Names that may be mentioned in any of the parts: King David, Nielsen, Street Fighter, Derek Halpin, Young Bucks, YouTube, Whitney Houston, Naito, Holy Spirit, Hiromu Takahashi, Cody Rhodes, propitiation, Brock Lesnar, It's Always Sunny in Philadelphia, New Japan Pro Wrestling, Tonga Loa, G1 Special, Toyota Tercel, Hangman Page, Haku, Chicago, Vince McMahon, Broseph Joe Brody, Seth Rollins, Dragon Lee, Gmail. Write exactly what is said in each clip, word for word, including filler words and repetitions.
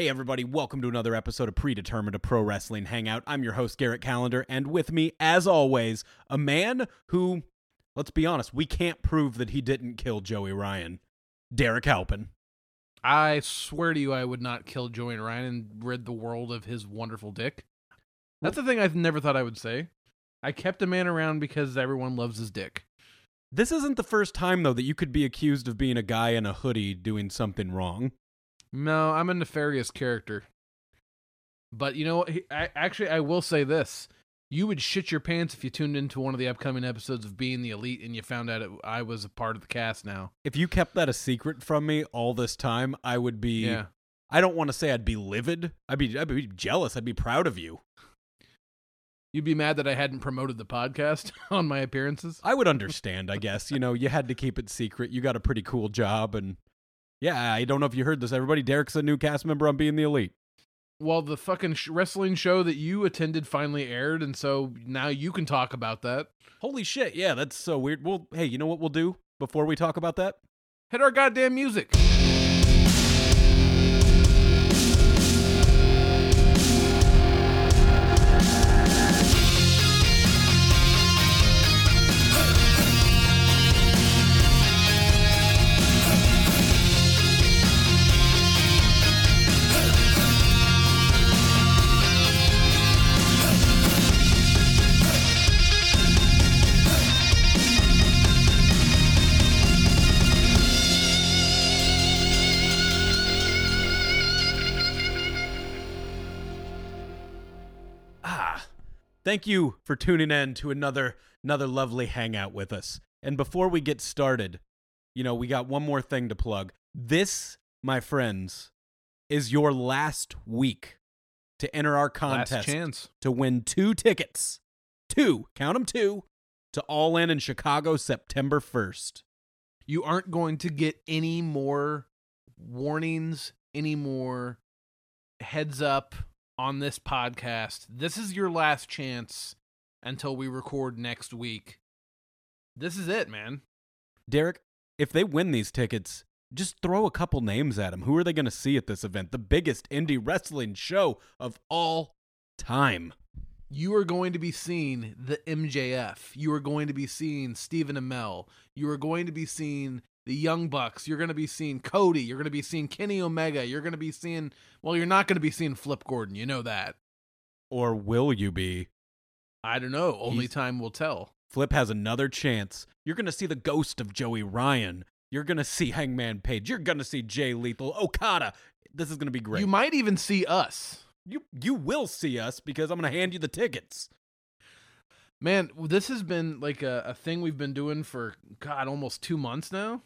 Hey everybody, welcome to another episode of Predetermined, a pro wrestling hangout. I'm your host, Garrett Callender, and with me, as always, a man who, let's be honest, we can't prove that he didn't kill Joey Ryan, Derek Halpin. I swear to you, I would not kill Joey Ryan and rid the world of his wonderful dick. That's the thing I've never thought I would say. I kept a man around because everyone loves his dick. This isn't the first time, though, that you could be accused of being a guy in a hoodie doing something wrong. No, I'm a nefarious character. But, you know, I, actually, I will say this. You would shit your pants if you tuned into one of the upcoming episodes of Being the Elite and you found out it, I was a part of the cast now. If you kept that a secret from me all this time, I would be... Yeah. I don't want to say I'd be livid. I'd be, I'd be jealous. I'd be proud of you. You'd be mad that I hadn't promoted the podcast on my appearances? I would understand, I guess. You know, you had to keep it secret. You got a pretty cool job and... Yeah, I don't know if you heard this, everybody. Derek's a new cast member on Being the Elite. Well, the fucking sh- wrestling show that you attended finally aired, and so now you can talk about that. Holy shit, yeah, that's so weird. Well, hey, you know what we'll do before we talk about that? Hit our goddamn music. Thank you for tuning in to another another lovely hangout with us. And before we get started, you know, we got one more thing to plug. This, my friends, is your last week to enter our contest. Last chance. To win two tickets. Two, count them two, to All In in Chicago, September first. You aren't going to get any more warnings, any more heads up on this podcast. This is your last chance until we record next week. This is it, man. Derek, if they win these tickets, just throw a couple names at them. Who are they going to see at this event? The biggest indie wrestling show of all time. You are going to be seeing the M J F. You are going to be seeing Stephen Amell. You are going to be seeing the Young Bucks. You're going to be seeing Cody. You're going to be seeing Kenny Omega. You're going to be seeing... Well, you're not going to be seeing Flip Gordon. You know that. Or will you be? I don't know. Only He's, time will tell. Flip has another chance. You're going to see the ghost of Joey Ryan. You're going to see Hangman Page. You're going to see Jay Lethal. Okada. This is going to be great. You might even see us. You, you will see us because I'm going to hand you the tickets. Man, this has been like a, a thing we've been doing for, God, almost two months now.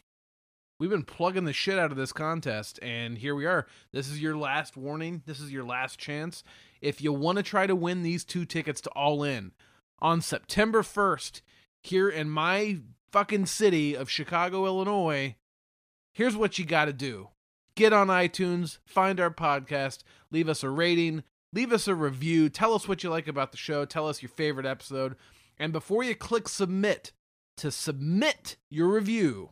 We've been plugging the shit out of this contest, and here we are. This is your last warning. This is your last chance. If you want to try to win these two tickets to All In on September first, here in my fucking city of Chicago, Illinois, here's what you got to do. Get on iTunes, find our podcast, leave us a rating, leave us a review, tell us what you like about the show, tell us your favorite episode, and before you click submit, to submit your review,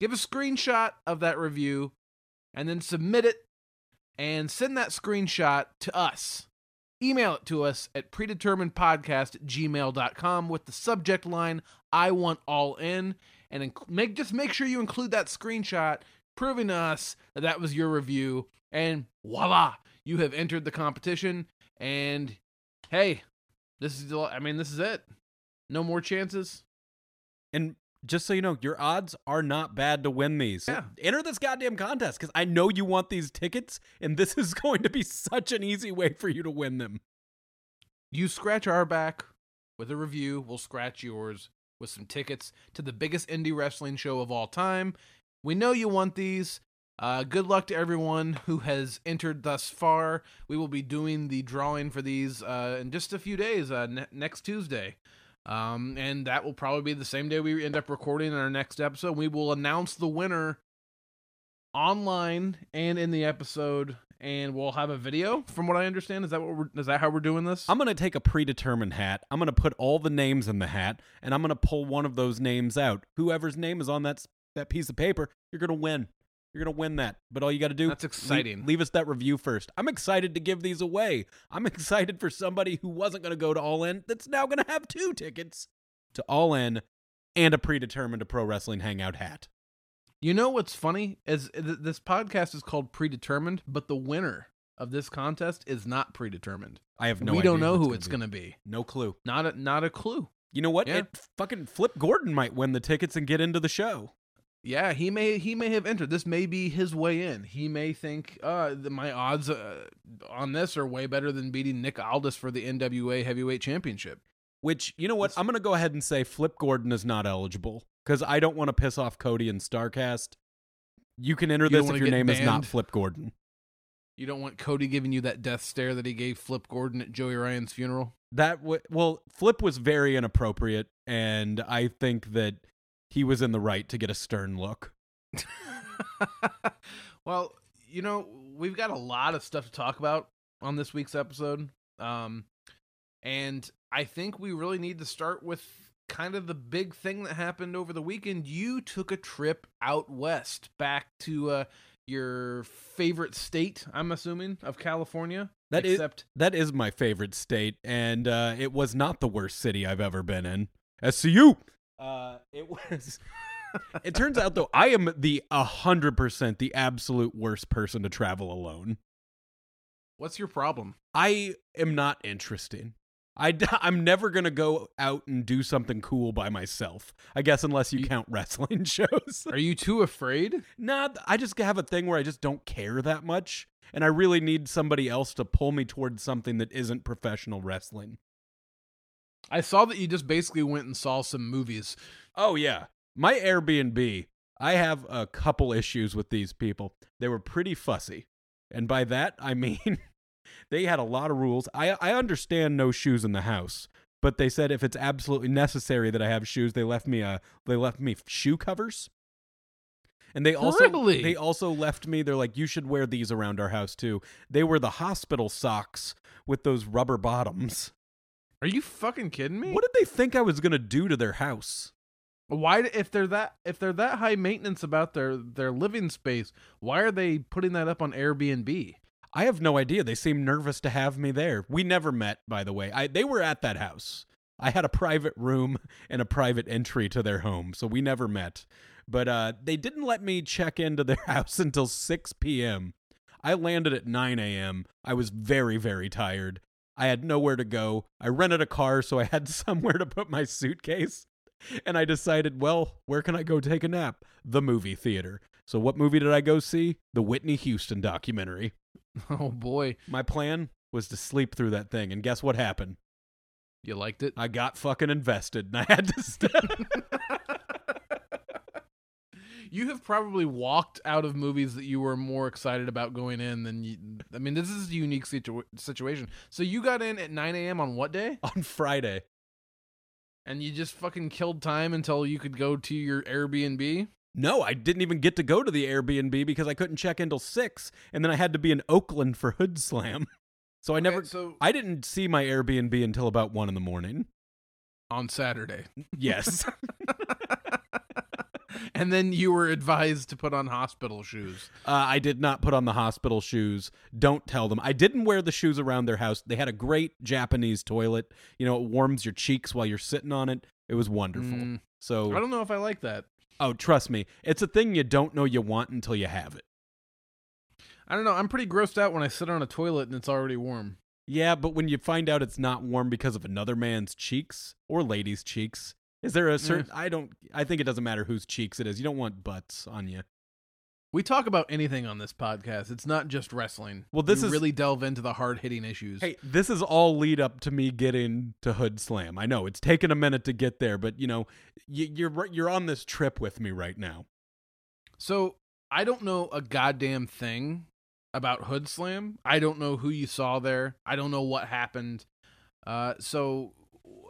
give a screenshot of that review and then submit it and send that screenshot to us. Email it to us at predeterminedpodcast at gmail dot com with the subject line, I want All In. And inc- make just make sure you include that screenshot proving to us that that was your review. And voila, you have entered the competition. And hey, this is, I mean, this is it. No more chances. And just so you know, your odds are not bad to win these. Yeah. Enter this goddamn contest, because I know you want these tickets, and this is going to be such an easy way for you to win them. You scratch our back with a review, we'll scratch yours with some tickets to the biggest indie wrestling show of all time. We know you want these. Uh, good luck to everyone who has entered thus far. We will be doing the drawing for these uh, in just a few days, uh, ne- next Tuesday. Um, and that will probably be the same day we end up recording our next episode. We will announce the winner online and in the episode, and we'll have a video, from what I understand. Is that what we're, is that how we're doing this? I'm going to take a predetermined hat. I'm going to put all the names in the hat, and I'm going to pull one of those names out. Whoever's name is on that, that piece of paper, you're going to win. You're going to win that. But all you got to do, that's exciting. Le- leave us that review first. I'm excited to give these away. I'm excited for somebody who wasn't going to go to All In that's now going to have two tickets to All In and a predetermined a pro wrestling hangout hat. You know what's funny is th- this podcast is called Predetermined, but the winner of this contest is not predetermined. I have no we idea. We don't know who it's going to be. No clue. Not a, not a clue. You know what? Yeah. It, fucking Flip Gordon might win the tickets and get into the show. Yeah, he may he may have entered. This may be his way in. He may think, uh, the, my odds uh, on this are way better than beating Nick Aldis for the N W A Heavyweight Championship. Which, you know what? It's, I'm going to go ahead and say Flip Gordon is not eligible because I don't want to piss off Cody and Starcast. You can enter you this if your name banned. Is not Flip Gordon. You don't want Cody giving you that death stare that he gave Flip Gordon at Joey Ryan's funeral? That w- Well, Flip was very inappropriate, and I think that he was in the right to get a stern look. Well, you know, we've got a lot of stuff to talk about on this week's episode. Um, and I think we really need to start with kind of the big thing that happened over the weekend. You took a trip out west back to uh, your favorite state, I'm assuming, of California. That except- is, that is my favorite state, and uh, it was not the worst city I've ever been in. S C U! Uh, it was, it turns out though, I am the a hundred percent, the absolute worst person to travel alone. What's your problem? I am not interesting. I, I'm never going to go out and do something cool by myself, I guess, unless you, you count wrestling shows. Are you too afraid? Nah, I just have a thing where I just don't care that much. And I really need somebody else to pull me towards something that isn't professional wrestling. I saw that you just basically went and saw some movies. Oh, yeah. My Airbnb, I have a couple issues with these people. They were pretty fussy. And by that, I mean, they had a lot of rules. I, I understand no shoes in the house, but they said if it's absolutely necessary that I have shoes, they left me, uh, they left me shoe covers. And they also, really? they also left me, they're like, you should wear these around our house too. They were the hospital socks with those rubber bottoms. Are you fucking kidding me? What did they think I was gonna do to their house? Why, if they're that if they're that high maintenance about their, their living space, why are they putting that up on Airbnb? I have no idea. They seem nervous to have me there. We never met, by the way. I they were at that house. I had a private room and a private entry to their home, so we never met. But uh, they didn't let me check into their house until six p.m. I landed at nine a.m. I was very, very tired. I had nowhere to go. I rented a car, so I had somewhere to put my suitcase. And I decided, well, where can I go take a nap? The movie theater. So what movie did I go see? The Whitney Houston documentary. Oh, boy. My plan was to sleep through that thing, and guess what happened? You liked it? I got fucking invested, and I had to stop. You have probably walked out of movies that you were more excited about going in than you. I mean, this is a unique situ- situation. So you got in at nine a.m. on what day? On Friday. And you just fucking killed time until you could go to your Airbnb? No, I didn't even get to go to the Airbnb because I couldn't check in till six. And then I had to be in Oakland for Hoodslam. So I okay, never, so- I didn't see my Airbnb until about one in the morning. On Saturday. Yes. And then you were advised to put on hospital shoes. Uh, I did not put on the hospital shoes. Don't tell them. I didn't wear the shoes around their house. They had a great Japanese toilet. You know, it warms your cheeks while you're sitting on it. It was wonderful. Mm. So I don't know if I like that. Oh, trust me. It's a thing you don't know you want until you have it. I don't know. I'm pretty grossed out when I sit on a toilet and it's already warm. Yeah, but when you find out it's not warm because of another man's cheeks or lady's cheeks. Is there a certain, I don't, I think it doesn't matter whose cheeks it is. You don't want butts on you. We talk about anything on this podcast. It's not just wrestling. Well, this we is really delve into the hard hitting issues. Hey, this is all lead up to me getting to Hoodslam. I know it's taken a minute to get there, but you know, you, you're, you're on this trip with me right now. So I don't know a goddamn thing about Hoodslam. I don't know who you saw there. I don't know what happened. Uh, so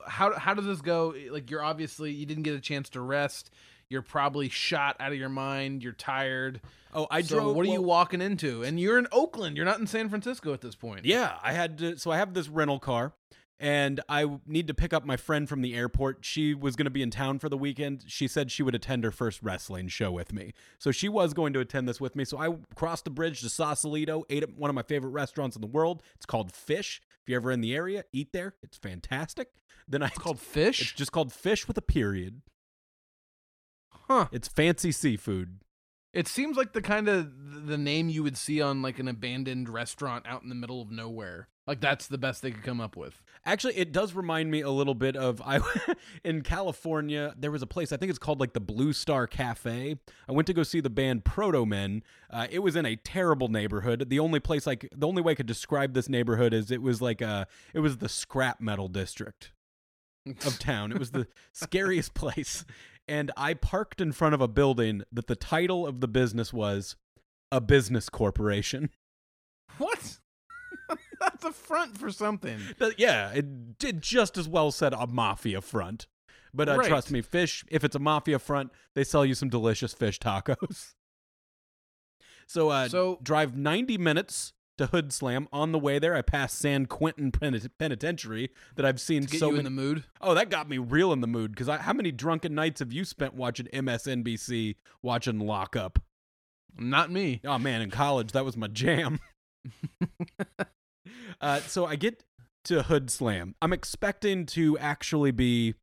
How how does this go? Like, you're obviously, you didn't get a chance to rest. You're probably shot out of your mind. You're tired. Oh, I so drove. What are well, you walking into? And you're in Oakland. You're not in San Francisco at this point. Yeah, I had to. So I have this rental car, and I need to pick up my friend from the airport. She was going to be in town for the weekend. She said she would attend her first wrestling show with me. So she was going to attend this with me. So I crossed the bridge to Sausalito, ate at one of my favorite restaurants in the world. It's called Fish. If you're ever in the area, eat there. It's fantastic. Then I It's called Fish? It's just called Fish with a period. Huh. It's fancy seafood. It seems like the kind of the name you would see on like an abandoned restaurant out in the middle of nowhere. Like that's the best they could come up with. Actually, it does remind me a little bit of I in California, there was a place, I think it's called like the Blue Star Cafe. I went to go see the band Proto Men. Uh, it was in a terrible neighborhood. The only place like the only way I could describe this neighborhood is it was like a it was the scrap metal district of town. It was the scariest place. And I parked in front of a building that the title of the business was a business corporation. What? That's a front for something. Yeah, it did just as well said a mafia front. But uh, right. Trust me, Fish, if it's a mafia front, they sell you some delicious fish tacos. So, uh, so drive ninety minutes to Hoodslam. On the way there, I passed San Quentin Penitentiary that I've seen to get so you many... in the mood. Oh, that got me real in the mood. Because how many drunken nights have you spent watching M S N B C, watching Lock Up? Not me. Oh, man, in college, that was my jam. Uh, so I get to Hoodslam. I'm expecting to actually be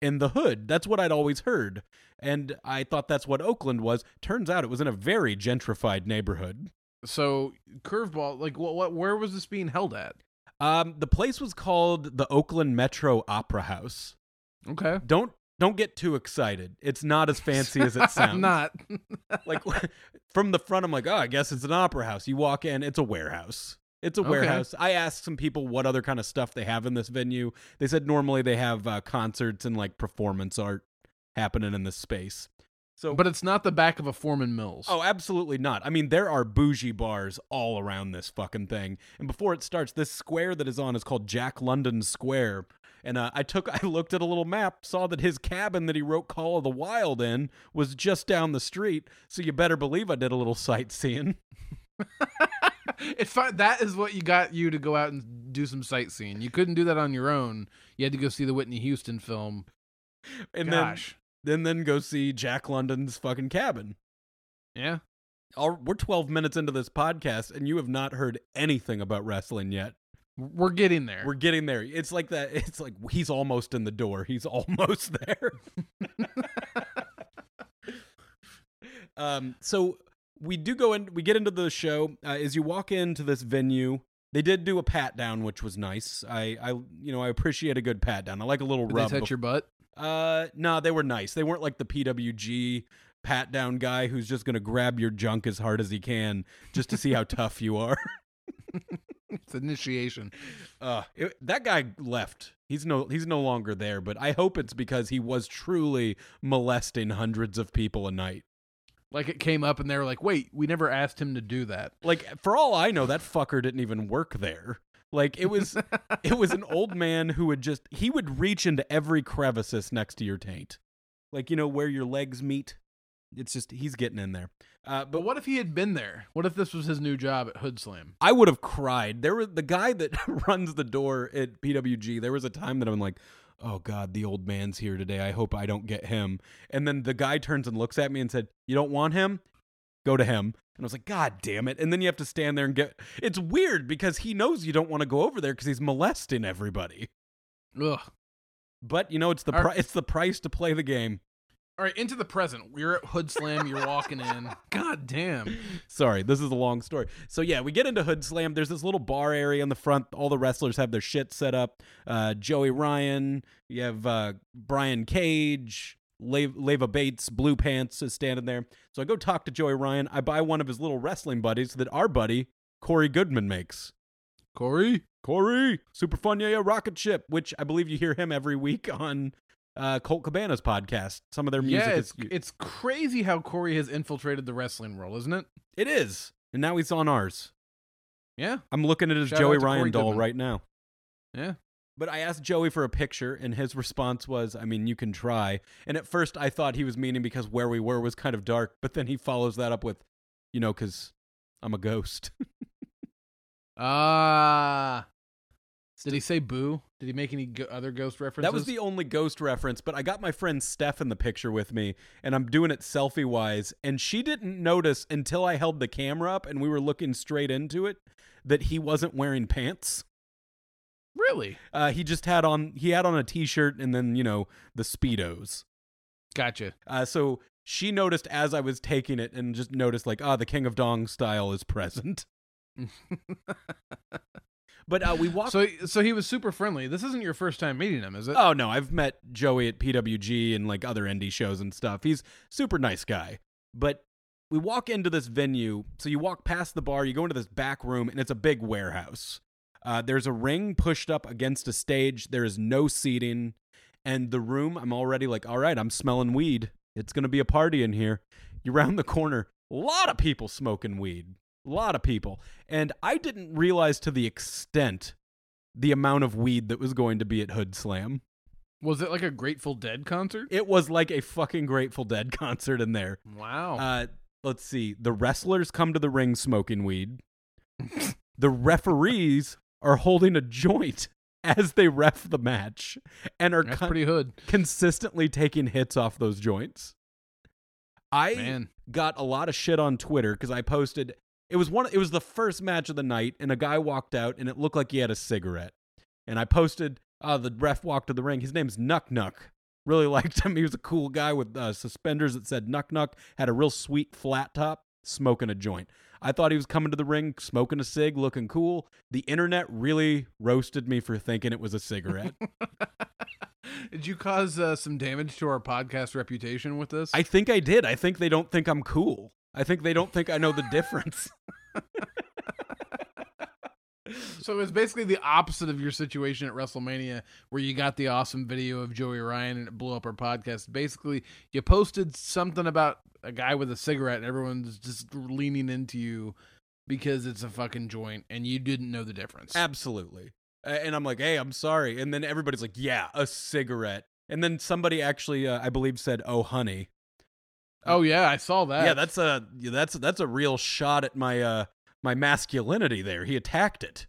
in the hood. That's what I'd always heard. And I thought that's what Oakland was. Turns out it was in a very gentrified neighborhood. So curveball, like what, what, where was this being held at? Um, the place was called the Oakland Metro Opera House. Okay. Don't, Don't get too excited. It's not as fancy as it sounds. I'm not. Like from the front, I'm like, oh, I guess it's an opera house. You walk in, it's a warehouse. It's a okay. warehouse. I asked some people what other kind of stuff they have in this venue. They said normally they have uh, concerts and like performance art happening in this space. So, but it's not the back of a Foreman Mills. Oh, absolutely not. I mean, there are bougie bars all around this fucking thing. And before it starts, this square that is on is called Jack London Square. And uh, I took, I looked at a little map, saw that his cabin that he wrote Call of the Wild in was just down the street. So you better believe I did a little sightseeing. It's fun. That is what you got you to go out and do some sightseeing. You couldn't do that on your own. You had to go see the Whitney Houston film. And Gosh. then, and then go see Jack London's fucking cabin. Yeah. All, we're twelve minutes into this podcast and you have not heard anything about wrestling yet. We're getting there. We're getting there. It's like that. It's like he's almost in the door. He's almost there. um. So we do go in. We get into the show. Uh, as you walk into this venue, they did do a pat down, which was nice. I, I, you know, I appreciate a good pat down. I like a little rub. Did they touch your butt? Uh, no, nah, they were nice. They weren't like the P W G pat down guy who's just gonna grab your junk as hard as he can just to see how tough you are. It's initiation. Uh, it, that guy left. He's no, he's no longer there, but I hope it's because he was truly molesting hundreds of people a night. Like it came up and they were like, wait, we never asked him to do that. Like for all I know, that fucker didn't even work there. Like it was, it was an old man who would just, he would reach into every crevice next to your taint. Like, you know, where your legs meet. It's just, he's getting in there. Uh, but, but what if he had been there? What if this was his new job at Hoodslam? I would have cried. There was the guy that runs the door at P W G. There was a time that I'm like, oh God, the old man's here today. I hope I don't get him. And then the guy turns and looks at me and said, you don't want him? Go to him. And I was like, God damn it. And then you have to stand there and get, it's weird because he knows you don't want to go over there because he's molesting everybody. Ugh. But you know, it's the, pri- right. it's the price to play the game. All right, into the present. We're at Hoodslam. You're walking in. God damn. Sorry, this is a long story. So, yeah, we get into Hoodslam. There's this little bar area in the front. All the wrestlers have their shit set up. Uh, Joey Ryan. You have uh, Brian Cage. Le- Leva Bates. Blue Pants is standing there. So I go talk to Joey Ryan. I buy one of his little wrestling buddies that our buddy, Corey Goodman, makes. Corey? Corey. Super Fun Yeah Yeah Rocket Ship, which I believe you hear him every week on... Uh, Colt Cabana's podcast. Some of their music. Yeah, it's, is, it's crazy how Corey has infiltrated the wrestling world, isn't it? It is. And now he's on ours. Yeah. I'm looking at his Shout Joey Ryan Corey doll Goodman. Right now. Yeah. But I asked Joey for a picture, and his response was, I mean, you can try. And at first I thought he was meaning because where we were was kind of dark, but then he follows that up with, you know, because I'm a ghost. Ah. uh... Did he say boo? Did he make any go- other ghost references? That was the only ghost reference, but I got my friend Steph in the picture with me, and I'm doing it selfie-wise, and she didn't notice until I held the camera up and we were looking straight into it that he wasn't wearing pants. Really? Uh, he just had on he had on a t-shirt and then, you know, the Speedos. Gotcha. Uh, so she noticed as I was taking it and just noticed like, ah, the King of Dong style is present. But uh, we walked. So, so he was super friendly. This isn't your first time meeting him, is it? Oh no, I've met Joey at P W G and like other indie shows and stuff. He's super nice guy. But we walk into this venue. So you walk past the bar, you go into this back room, and it's a big warehouse. Uh, there's a ring pushed up against a stage. There is no seating, and the room. I'm already like, all right, I'm smelling weed. It's gonna be a party in here. You round the corner, a lot of people smoking weed. A lot of people. And I didn't realize to the extent the amount of weed that was going to be at Hoodslam. Was it like a Grateful Dead concert? It was like a fucking Grateful Dead concert in there. Wow. Uh, let's see. The wrestlers come to the ring smoking weed. The referees are holding a joint as they ref the match and are That's con- pretty hood. consistently taking hits off those joints. I Man. got a lot of shit on Twitter because I posted... It was one. It was the first match of the night, and a guy walked out, and it looked like he had a cigarette. And I posted, uh, the ref walked to the ring. His name's Nuck Nuck. Really liked him. He was a cool guy with uh, suspenders that said Nuck Nuck. Had a real sweet flat top, smoking a joint. I thought he was coming to the ring, smoking a cig, looking cool. The internet really roasted me for thinking it was a cigarette. Did you cause uh, some damage to our podcast reputation with this? I think I did. I think they don't think I'm cool. I think they don't think I know the difference. So it's basically the opposite of your situation at WrestleMania where you got the awesome video of Joey Ryan and it blew up our podcast. Basically, you posted something about a guy with a cigarette and everyone's just leaning into you because it's a fucking joint and you didn't know the difference. Absolutely. And I'm like, hey, I'm sorry. And then everybody's like, yeah, a cigarette. And then somebody actually, uh, I believe, said, oh, honey. Oh yeah, I saw that. Yeah, that's a that's that's a real shot at my uh, my masculinity there. He attacked it.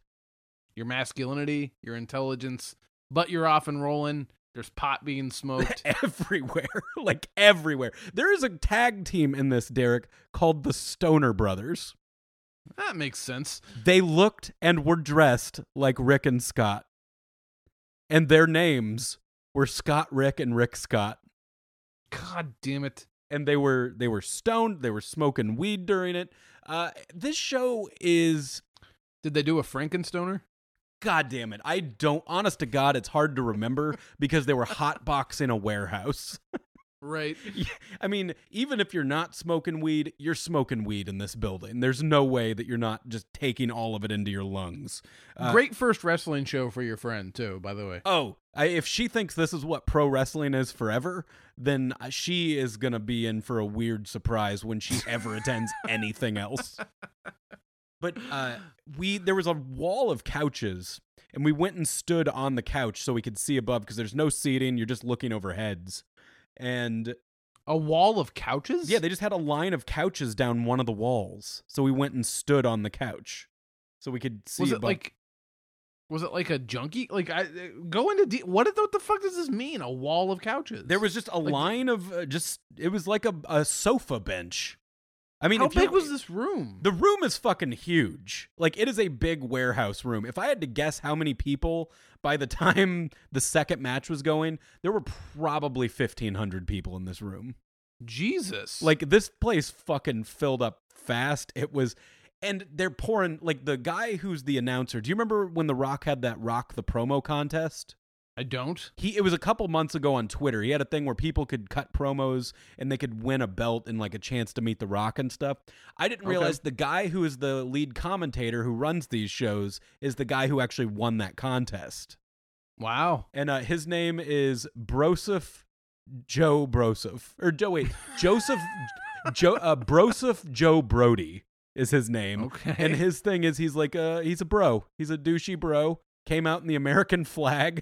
Your masculinity, your intelligence, but you're off and rolling. There's pot being smoked everywhere, like everywhere. There is a tag team in this, Derek, called the Stoner Brothers. That makes sense. They looked and were dressed like Rick and Scott. And their names were Scott Rick and Rick Scott. God damn it. And they were they were stoned. They were smoking weed during it. Uh, this show is... Did they do a Frankenstoner? God damn it. I don't... Honest to God, it's hard to remember because they were hotboxing a warehouse. Right. I mean, even if you're not smoking weed, you're smoking weed in this building. There's no way that you're not just taking all of it into your lungs. Uh, Great first wrestling show for your friend, too, by the way. Oh, I, if she thinks this is what pro wrestling is forever, then she is going to be in for a weird surprise when she ever attends anything else. But uh, we there was a wall of couches, and we went and stood on the couch so we could see above because there's no seating. You're just looking over heads. And a wall of couches? Yeah, they just had a line of couches down one of the walls. So we went and stood on the couch so we could see. Was it like, was it like a junkie? Like, I go into de- what, what the fuck does this mean? A wall of couches? There was just a like, line of uh, just it was like a, a sofa bench. I mean, how big was this room? The room is fucking huge. Like, it is a big warehouse room. If I had to guess how many people, by the time the second match was going, there were probably fifteen hundred people in this room. Jesus. Like, this place fucking filled up fast. It was, and they're pouring, like, the guy who's the announcer. Do you remember when The Rock had that Rock the Promo contest? I don't. He it was a couple months ago on Twitter. He had a thing where people could cut promos and they could win a belt and like a chance to meet The Rock and stuff. I didn't realize okay. the guy who is the lead commentator who runs these shows is the guy who actually won that contest. Wow. And uh, his name is Broseph Joe Broseph or Joe wait, Joseph Joe uh, Broseph Joe Brody is his name. Okay. And his thing is he's like a he's a bro. He's a douchey bro. Came out in the American flag.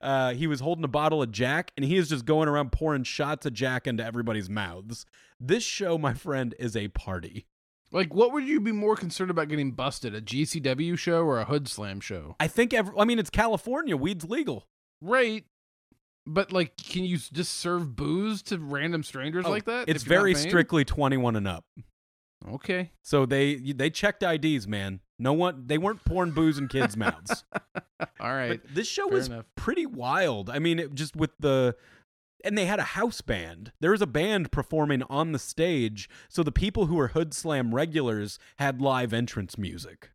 Uh, he was holding a bottle of Jack, and he is just going around pouring shots of Jack into everybody's mouths. This show, my friend, is a party. Like, what would you be more concerned about getting busted, a G C W show or a Hoodslam show? I think, every, I mean, it's California. Weed's legal. Right. But, like, can you just serve booze to random strangers oh, like that? It's very strictly twenty-one and up. Okay. So they they checked I Ds, man. No one, they weren't pouring booze in kids' mouths. All right. But this show Fair was enough. pretty wild. I mean, it just with the... And they had a house band. There was a band performing on the stage, so the people who were Hoodslam regulars had live entrance music.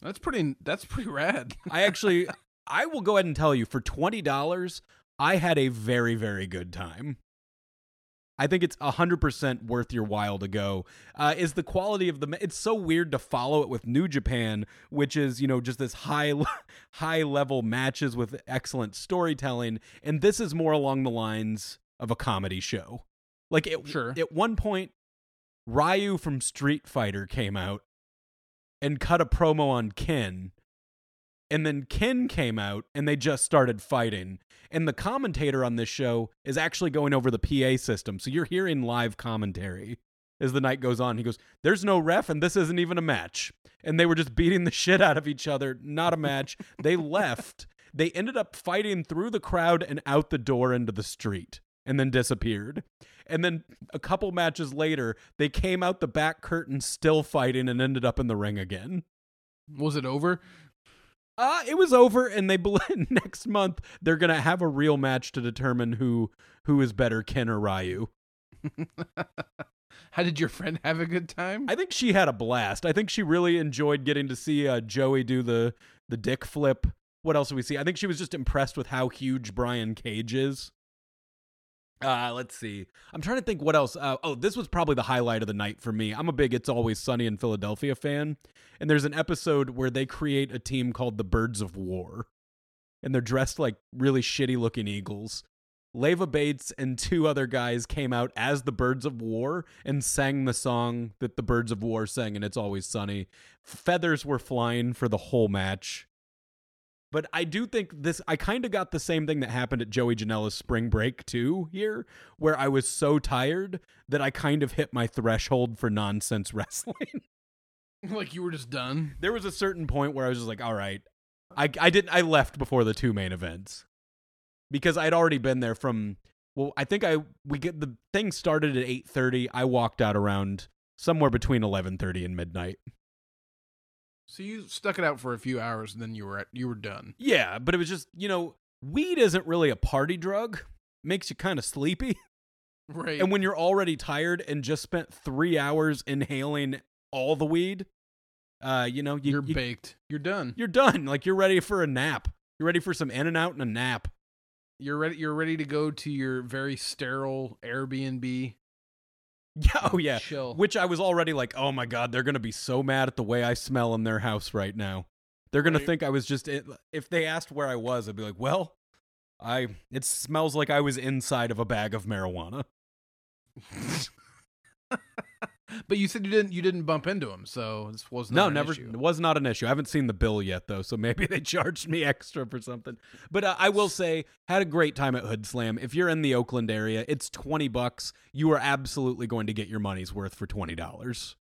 That's pretty that's pretty rad. I actually, I will go ahead and tell you, for twenty dollars, I had a very, very good time. I think it's one hundred percent worth your while to go. Uh, is the quality of the... It's so weird to follow it with New Japan, which is, you know, just this high, high-level matches with excellent storytelling. And this is more along the lines of a comedy show. Like, it, sure. At one point, Ryu from Street Fighter came out and cut a promo on Ken. And then Ken came out, and they just started fighting. And the commentator on this show is actually going over the P A system. So you're hearing live commentary as the night goes on. He goes, there's no ref, and this isn't even a match. And they were just beating the shit out of each other. Not a match. They left. They ended up fighting through the crowd and out the door into the street, and then disappeared. And then a couple matches later, they came out the back curtain still fighting and ended up in the ring again. Was it over? Uh, it was over, and they bl- next month they're going to have a real match to determine who who is better, Ken or Ryu. How did your friend have a good time? I think she had a blast. I think she really enjoyed getting to see uh, Joey do the, the dick flip. What else did we see? I think she was just impressed with how huge Brian Cage is. Uh, let's see. I'm trying to think what else. Uh, oh, this was probably the highlight of the night for me. I'm a big It's Always Sunny in Philadelphia fan. And there's an episode where they create a team called the Birds of War. And they're dressed like really shitty looking eagles. Leva Bates and two other guys came out as the Birds of War and sang the song that the Birds of War sang in It's Always Sunny. Feathers were flying for the whole match. But I do think this, I kind of got the same thing that happened at Joey Janela's spring break too here, where I was so tired that I kind of hit my threshold for nonsense wrestling. Like you were just done? There was a certain point where I was just like, all right, I, I didn't, I left before the two main events because I'd already been there from, well, I think I, we get the thing started at eight thirty. I walked out around somewhere between eleven thirty and midnight. So you stuck it out for a few hours, and then you were at, you were done. Yeah, but it was just, you know, weed isn't really a party drug. Makes you kind of sleepy. Right. And when you're already tired and just spent three hours inhaling all the weed, uh, you know, you, you're you, baked. You're done. You're done. Like, you're ready for a nap. You're ready for some In-N-Out and a nap. You're ready. You're ready to go to your very sterile Airbnb. Yeah, oh yeah, Chill. Which I was already like, oh my God, they're going to be so mad at the way I smell in their house right now. They're going right. to think I was just, if they asked where I was, I'd be like, well, I it smells like I was inside of a bag of marijuana. But you said you didn't you didn't bump into him, so this was not no, an never, issue. It was not an issue. I haven't seen the bill yet, though, so maybe they charged me extra for something. But uh, I will say, had a great time at Hoodslam. If you're in the Oakland area, it's twenty bucks. You are absolutely going to get your money's worth for twenty dollars.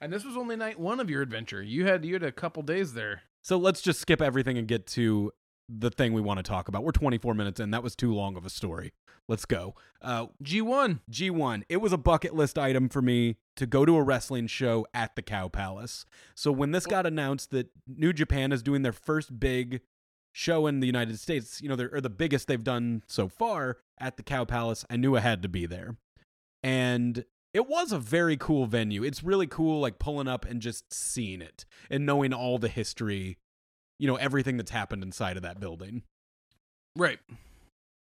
And this was only night one of your adventure. You had you had a couple days there. So let's just skip everything and get to the thing we want to talk about. We're twenty-four minutes in. That was too long of a story. Let's go. Uh, G one. G one. It was a bucket list item for me to go to a wrestling show at the Cow Palace. So when this got announced that New Japan is doing their first big show in the United States, you know, they're or the biggest they've done so far at the Cow Palace, I knew I had to be there. And it was a very cool venue. It's really cool, like, pulling up and just seeing it and knowing all the history, you know, everything that's happened inside of that building. Right.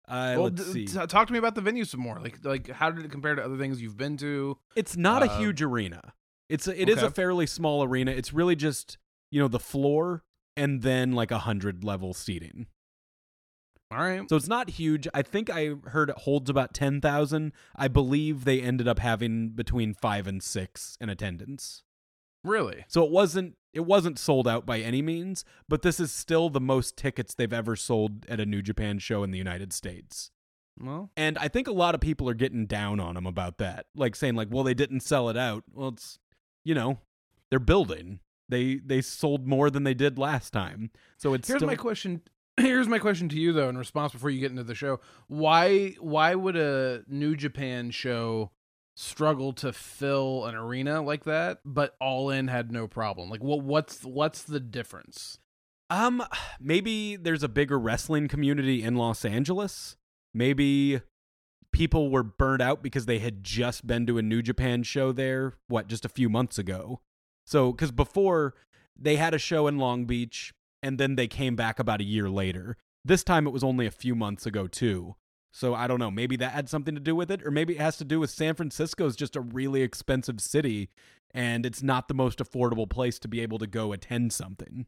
Uh, well, let's see. T- talk to me about the venue some more. Like, like, how did it compare to other things you've been to? It's not uh, a huge arena. It's a, it okay. is a fairly small arena. It's really just, you know, the floor and then like a hundred level seating. All right. So it's not huge. I think I heard it holds about ten thousand. I believe they ended up having between five and six in attendance. Really? So it wasn't it wasn't sold out by any means, but this is still the most tickets they've ever sold at a New Japan show in the United States. Well, and I think a lot of people are getting down on him about that, like saying like, well, they didn't sell it out. Well, it's, you know, they're building. They they sold more than they did last time. So it's here's still... my question. Here's my question to you though, in response before you get into the show. Why why would a New Japan show struggle to fill an arena like that, but All In had no problem? Like, what what's what's the difference? Um, maybe there's a bigger wrestling community in Los Angeles. Maybe people were burnt out because they had just been to a New Japan show there, what, just a few months ago. So, because before, they had a show in Long Beach, and then they came back about a year later. This time, it was only a few months ago, too. So, I don't know. Maybe that had something to do with it, or maybe it has to do with San Francisco's just a really expensive city, and it's not the most affordable place to be able to go attend something.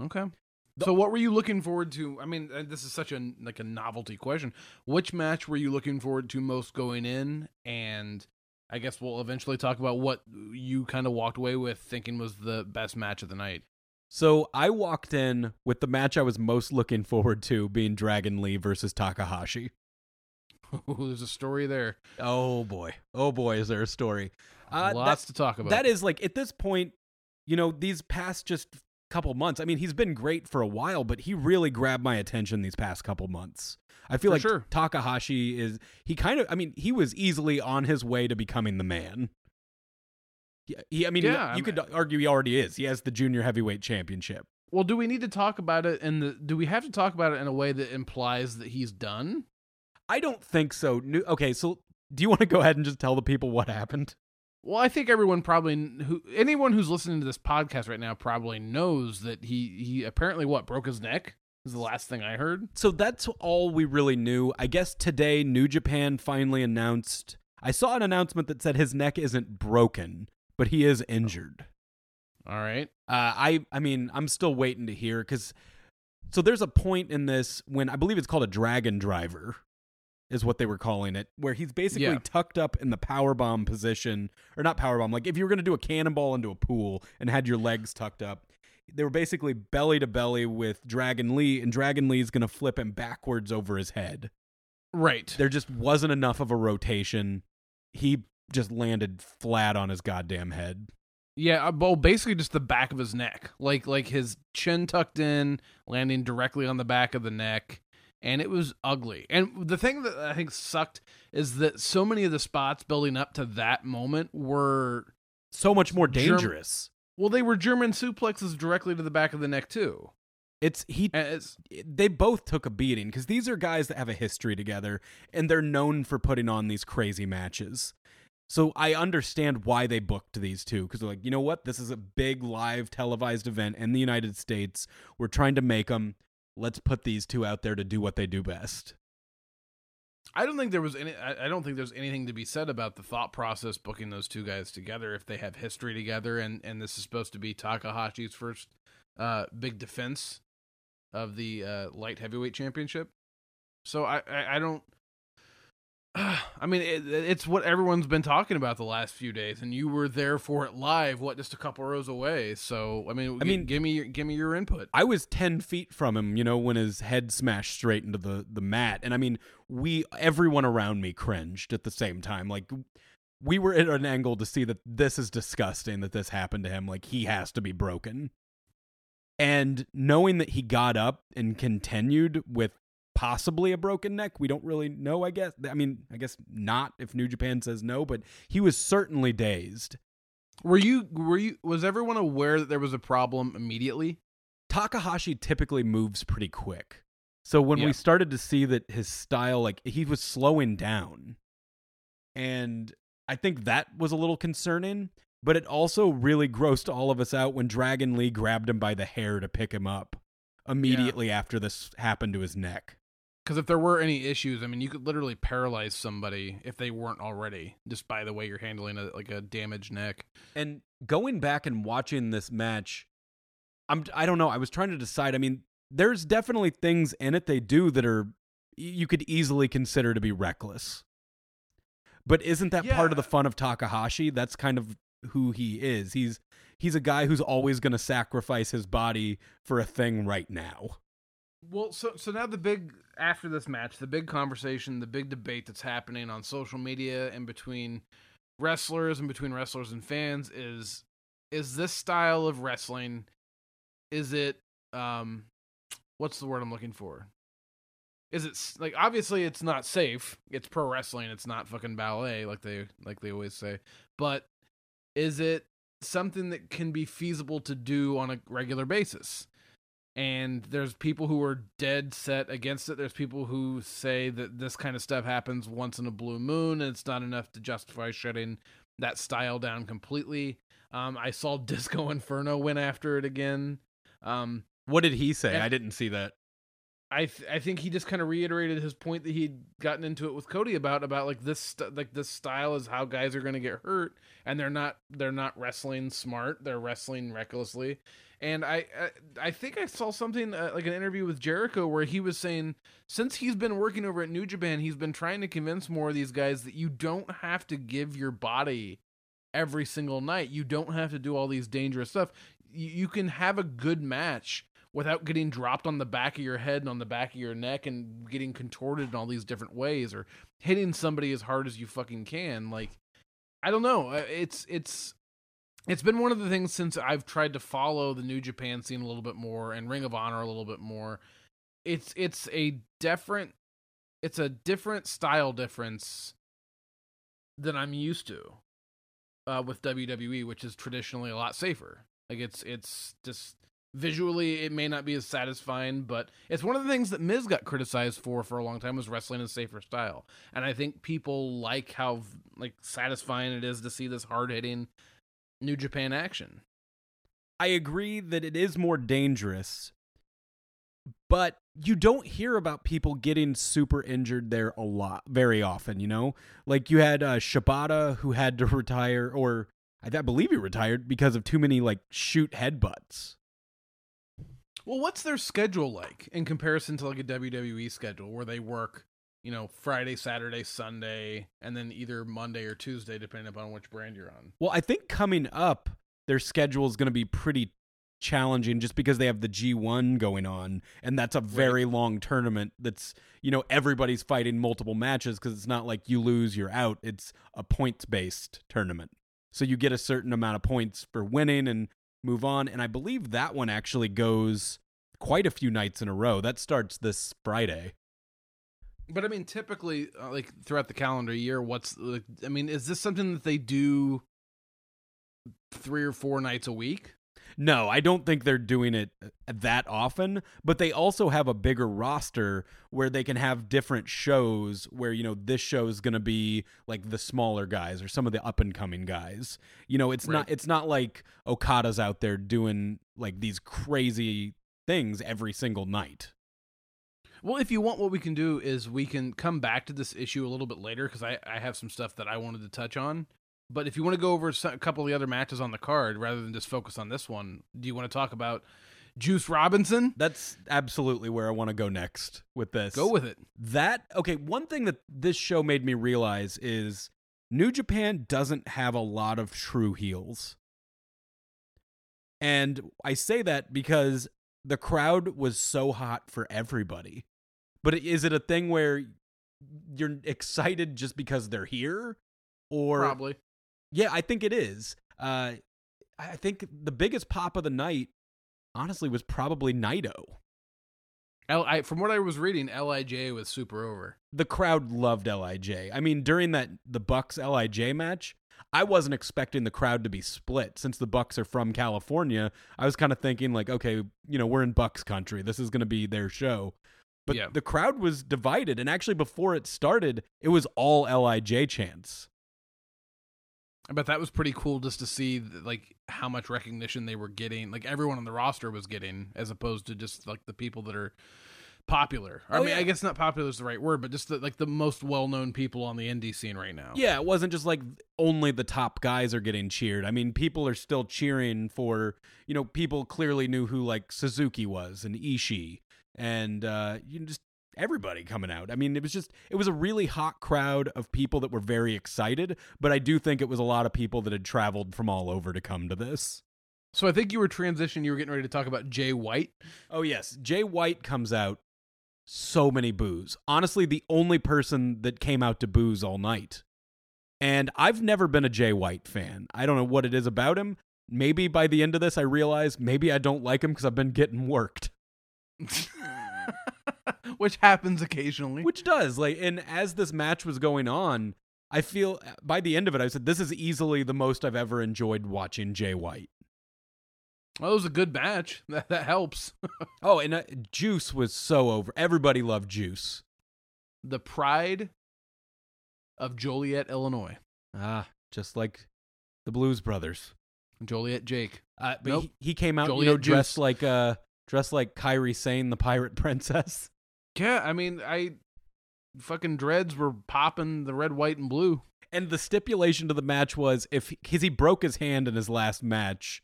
Okay. So what were you looking forward to? I mean, this is such a like a novelty question. Which match were you looking forward to most going in? And I guess we'll eventually talk about what you kind of walked away with thinking was the best match of the night. So I walked in with the match I was most looking forward to being Dragon Lee versus Takahashi. Oh, there's a story there. Oh, boy. Oh, boy, is there a story. Uh, Lots to talk about. That is like, at this point, you know, these past just... couple months. I mean, he's been great for a while, but he really grabbed my attention these past couple months. I feel for like sure. Takahashi is, he kind of, I mean, he was easily on his way to becoming the man. He, he I mean, yeah, he, you could argue he already is. He has the junior heavyweight championship. Well, do we need to talk about it in the, do we have to talk about it in a way that implies that he's done? I don't think so. Okay, so do you want to go ahead and just tell the people what happened? Well, I think everyone probably who anyone who's listening to this podcast right now probably knows that he he apparently what broke his neck is the last thing I heard. So that's all we really knew. I guess today New Japan finally announced. I saw an announcement that said his neck isn't broken, but he is injured. All right. Uh, I I mean I'm still waiting to hear because so there's a point in this when I believe it's called a Dragon Driver. Is what they were calling it, where he's basically yeah. tucked up in the powerbomb position, or not powerbomb, like if you were going to do a cannonball into a pool and had your legs tucked up, they were basically belly to belly with Dragon Lee, and Dragon Lee's going to flip him backwards over his head. Right. There just wasn't enough of a rotation. He just landed flat on his goddamn head. Yeah, well, basically just the back of his neck, like like his chin tucked in, landing directly on the back of the neck. And it was ugly. And the thing that I think sucked is that so many of the spots building up to that moment were so much more dangerous. Germ- well, they were German suplexes directly to the back of the neck too. It's he. It's, they both took a beating because these are guys that have a history together, and they're known for putting on these crazy matches. So I understand why they booked these two, because they're like, you know what, this is a big live televised event in the United States. We're trying to make them. Let's put these two out there to do what they do best. I don't think there was any, I don't think there's anything to be said about the thought process booking those two guys together. If they have history together and, and this is supposed to be Takahashi's first uh, big defense of the uh, light heavyweight championship. So I, I, I don't, uh, I mean, it, it's what everyone's been talking about the last few days, and you were there for it live, what, just a couple rows away. So, I mean, I mean, give me your, give me your input. I was ten feet from him, you know, when his head smashed straight into the, the mat. And I mean, we, everyone around me cringed at the same time. Like, we were at an angle to see that this is disgusting, that this happened to him. Like, he has to be broken. And knowing that he got up and continued with possibly a broken neck. We don't really know, I guess. I mean, I guess not if New Japan says no, but he was certainly dazed. Were you, were you, was everyone aware that there was a problem immediately? Takahashi typically moves pretty quick. So when yeah. we started to see that his style, like he was slowing down. And I think that was a little concerning, but it also really grossed all of us out when Dragon Lee grabbed him by the hair to pick him up immediately yeah. after this happened to his neck. Because if there were any issues, I mean, you could literally paralyze somebody if they weren't already, just by the way you're handling a, like a damaged neck. And going back and watching this match, I'm, I don't know. I was trying to decide. I mean, there's definitely things in it they do that are you could easily consider to be reckless. But isn't that yeah. part of the fun of Takahashi? That's kind of who he is. He's he's a guy who's always going to sacrifice his body for a thing right now. Well, so so now the big, after this match, the big conversation, the big debate that's happening on social media and between wrestlers and between wrestlers and fans is, is this style of wrestling, is it, um, what's the word I'm looking for? Is it, like, obviously it's not safe. It's pro wrestling. It's not fucking ballet, like they, like they always say. But is it something that can be feasible to do on a regular basis? And there's people who are dead set against it. There's people who say that this kind of stuff happens once in a blue moon and it's not enough to justify shutting that style down completely. Um, I saw Disco Inferno went after it again. Um, what did he say? I didn't see that. I th- I think he just kind of reiterated his point that he'd gotten into it with Cody about, about like this, st- like this style is how guys are going to get hurt, and they're not, they're not wrestling smart. They're wrestling recklessly. And I, I, I think I saw something uh, like an interview with Jericho where he was saying, since he's been working over at New Japan, he's been trying to convince more of these guys that you don't have to give your body every single night. You don't have to do all these dangerous stuff. You, you can have a good match without getting dropped on the back of your head and on the back of your neck and getting contorted in all these different ways or hitting somebody as hard as you fucking can. Like, I don't know. It's, it's, it's been one of the things since I've tried to follow the New Japan scene a little bit more and Ring of Honor a little bit more. It's, it's a different, it's a different style difference than I'm used to uh, with W W E, which is traditionally a lot safer. Like it's, it's just, visually, it may not be as satisfying, but it's one of the things that Miz got criticized for for a long time was wrestling in a safer style. And I think people like how like satisfying it is to see this hard-hitting New Japan action. I agree that it is more dangerous, but you don't hear about people getting super injured there a lot, very often, you know? Like you had uh, Shibata, who had to retire, or I believe he retired because of too many like shoot headbutts. Well, what's their schedule like in comparison to like a W W E schedule where they work, you know, Friday, Saturday, Sunday, and then either Monday or Tuesday, depending upon which brand you're on? Well, I think coming up, their schedule is going to be pretty challenging just because they have the G one going on, and that's a very right. long tournament that's, you know, everybody's fighting multiple matches because it's not like you lose, you're out. It's a points-based tournament. So you get a certain amount of points for winning and move on, and I believe that one actually goes quite a few nights in a row. That starts this Friday. But I mean, typically, uh, like throughout the calendar year, what's like, I mean, is this something that they do three or four nights a week? No, I don't think they're doing it that often, but they also have a bigger roster where they can have different shows where, you know, this show is going to be like the smaller guys or some of the up and coming guys. You know, it's right. not it's not like Okada's out there doing like these crazy things every single night. Well, if you want, what we can do is we can come back to this issue a little bit later because I, I have some stuff that I wanted to touch on. But if you want to go over a couple of the other matches on the card rather than just focus on this one, do you want to talk about Juice Robinson? That's absolutely where I want to go next with this. Go with it. That, okay, one thing that this show made me realize is New Japan doesn't have a lot of true heels. And I say that because the crowd was so hot for everybody. But is it a thing where you're excited just because they're here? Or probably. Yeah, I think it is. Uh, I think the biggest pop of the night, honestly, was probably Naito. L- I, from what I was reading, L I J was super over. The crowd loved L I J. I mean, during that the Bucks L I J match, I wasn't expecting the crowd to be split. Since the Bucks are from California, I was kind of thinking like, okay, you know, we're in Bucks country. This is going to be their show. But yeah. The crowd was divided. And actually, before it started, it was all L I J chants. I bet that was pretty cool just to see like how much recognition they were getting. Like everyone on the roster was getting, as opposed to just like the people that are popular. Or, oh, I mean, yeah. I guess not popular is the right word, but just the, like the most well-known people on the indie scene right now. Yeah, it wasn't just like only the top guys are getting cheered. I mean, people are still cheering for, you know, people clearly knew who like Suzuki was and Ishii and uh, you know, just everybody coming out. I mean, it was just, it was a really hot crowd of people that were very excited, but I do think it was a lot of people that had traveled from all over to come to this. So I think you were transitioning. You were getting ready to talk about Jay White. Oh, yes. Jay White comes out. So many boos. Honestly, the only person that came out to boos all night. And I've never been a Jay White fan. I don't know what it is about him. Maybe by the end of this, I realize maybe I don't like him because I've been getting worked. Which happens occasionally. Which does. Like, and as this match was going on, I feel by the end of it, I said, this is easily the most I've ever enjoyed watching Jay White. Well, it was a good match. That, that helps. Oh, and uh, Juice was so over. Everybody loved Juice. The pride of Joliet, Illinois. Ah, just like the Blues Brothers. Joliet Jake. Uh, but nope. he, he came out you know, dressed like uh, dressed like Kairi Sane, the Pirate Princess. Yeah, I mean, I fucking dreads were popping the red, white, and blue. And the stipulation to the match was if because he, he broke his hand in his last match.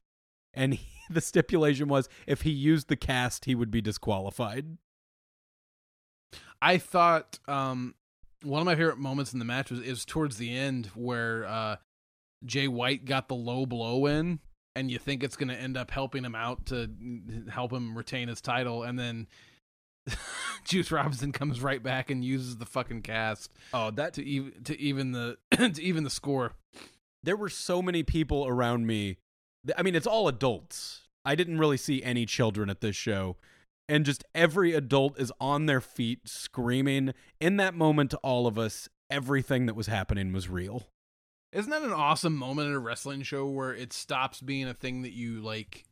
And he, the stipulation was, if he used the cast, he would be disqualified. I thought um, one of my favorite moments in the match was is towards the end where uh, Jay White got the low blow in, and you think it's going to end up helping him out to help him retain his title, and then Juice Robinson comes right back and uses the fucking cast. Oh, that to even to even the to even the score. There were so many people around me. I mean, it's all adults. I didn't really see any children at this show. And just every adult is on their feet screaming. In that moment, to all of us, everything that was happening was real. Isn't that an awesome moment at a wrestling show where it stops being a thing that you, like,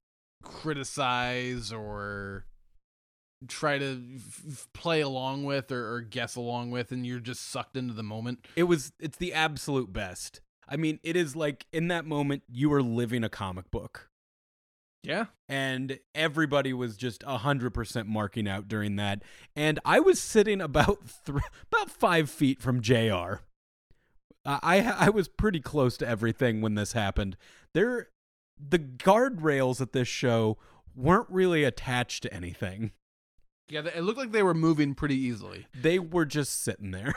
criticize or try to f- play along with or, or guess along with, and you're just sucked into the moment? It was. It's the absolute best. I mean, it is like, in that moment, you were living a comic book. Yeah. And everybody was just one hundred percent marking out during that. And I was sitting about th- about five feet from J R. Uh, I I was pretty close to everything when this happened. There, the guardrails at this show weren't really attached to anything. Yeah, it looked like they were moving pretty easily. They were just sitting there.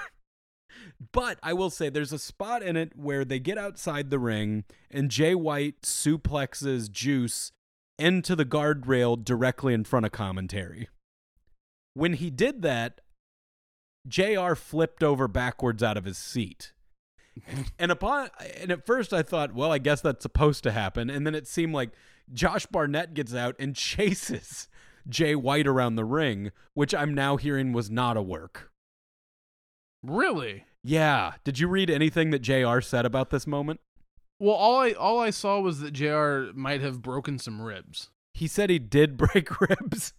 But I will say there's a spot in it where they get outside the ring and Jay White suplexes Juice into the guardrail directly in front of commentary. When he did that, J R flipped over backwards out of his seat. And upon and at first I thought, well, I guess that's supposed to happen. And then it seemed like Josh Barnett gets out and chases Jay White around the ring, which I'm now hearing was not a work. Really? Yeah. Did you read anything that J R said about this moment? Well, all I all I saw was that J R might have broken some ribs. He said he did break ribs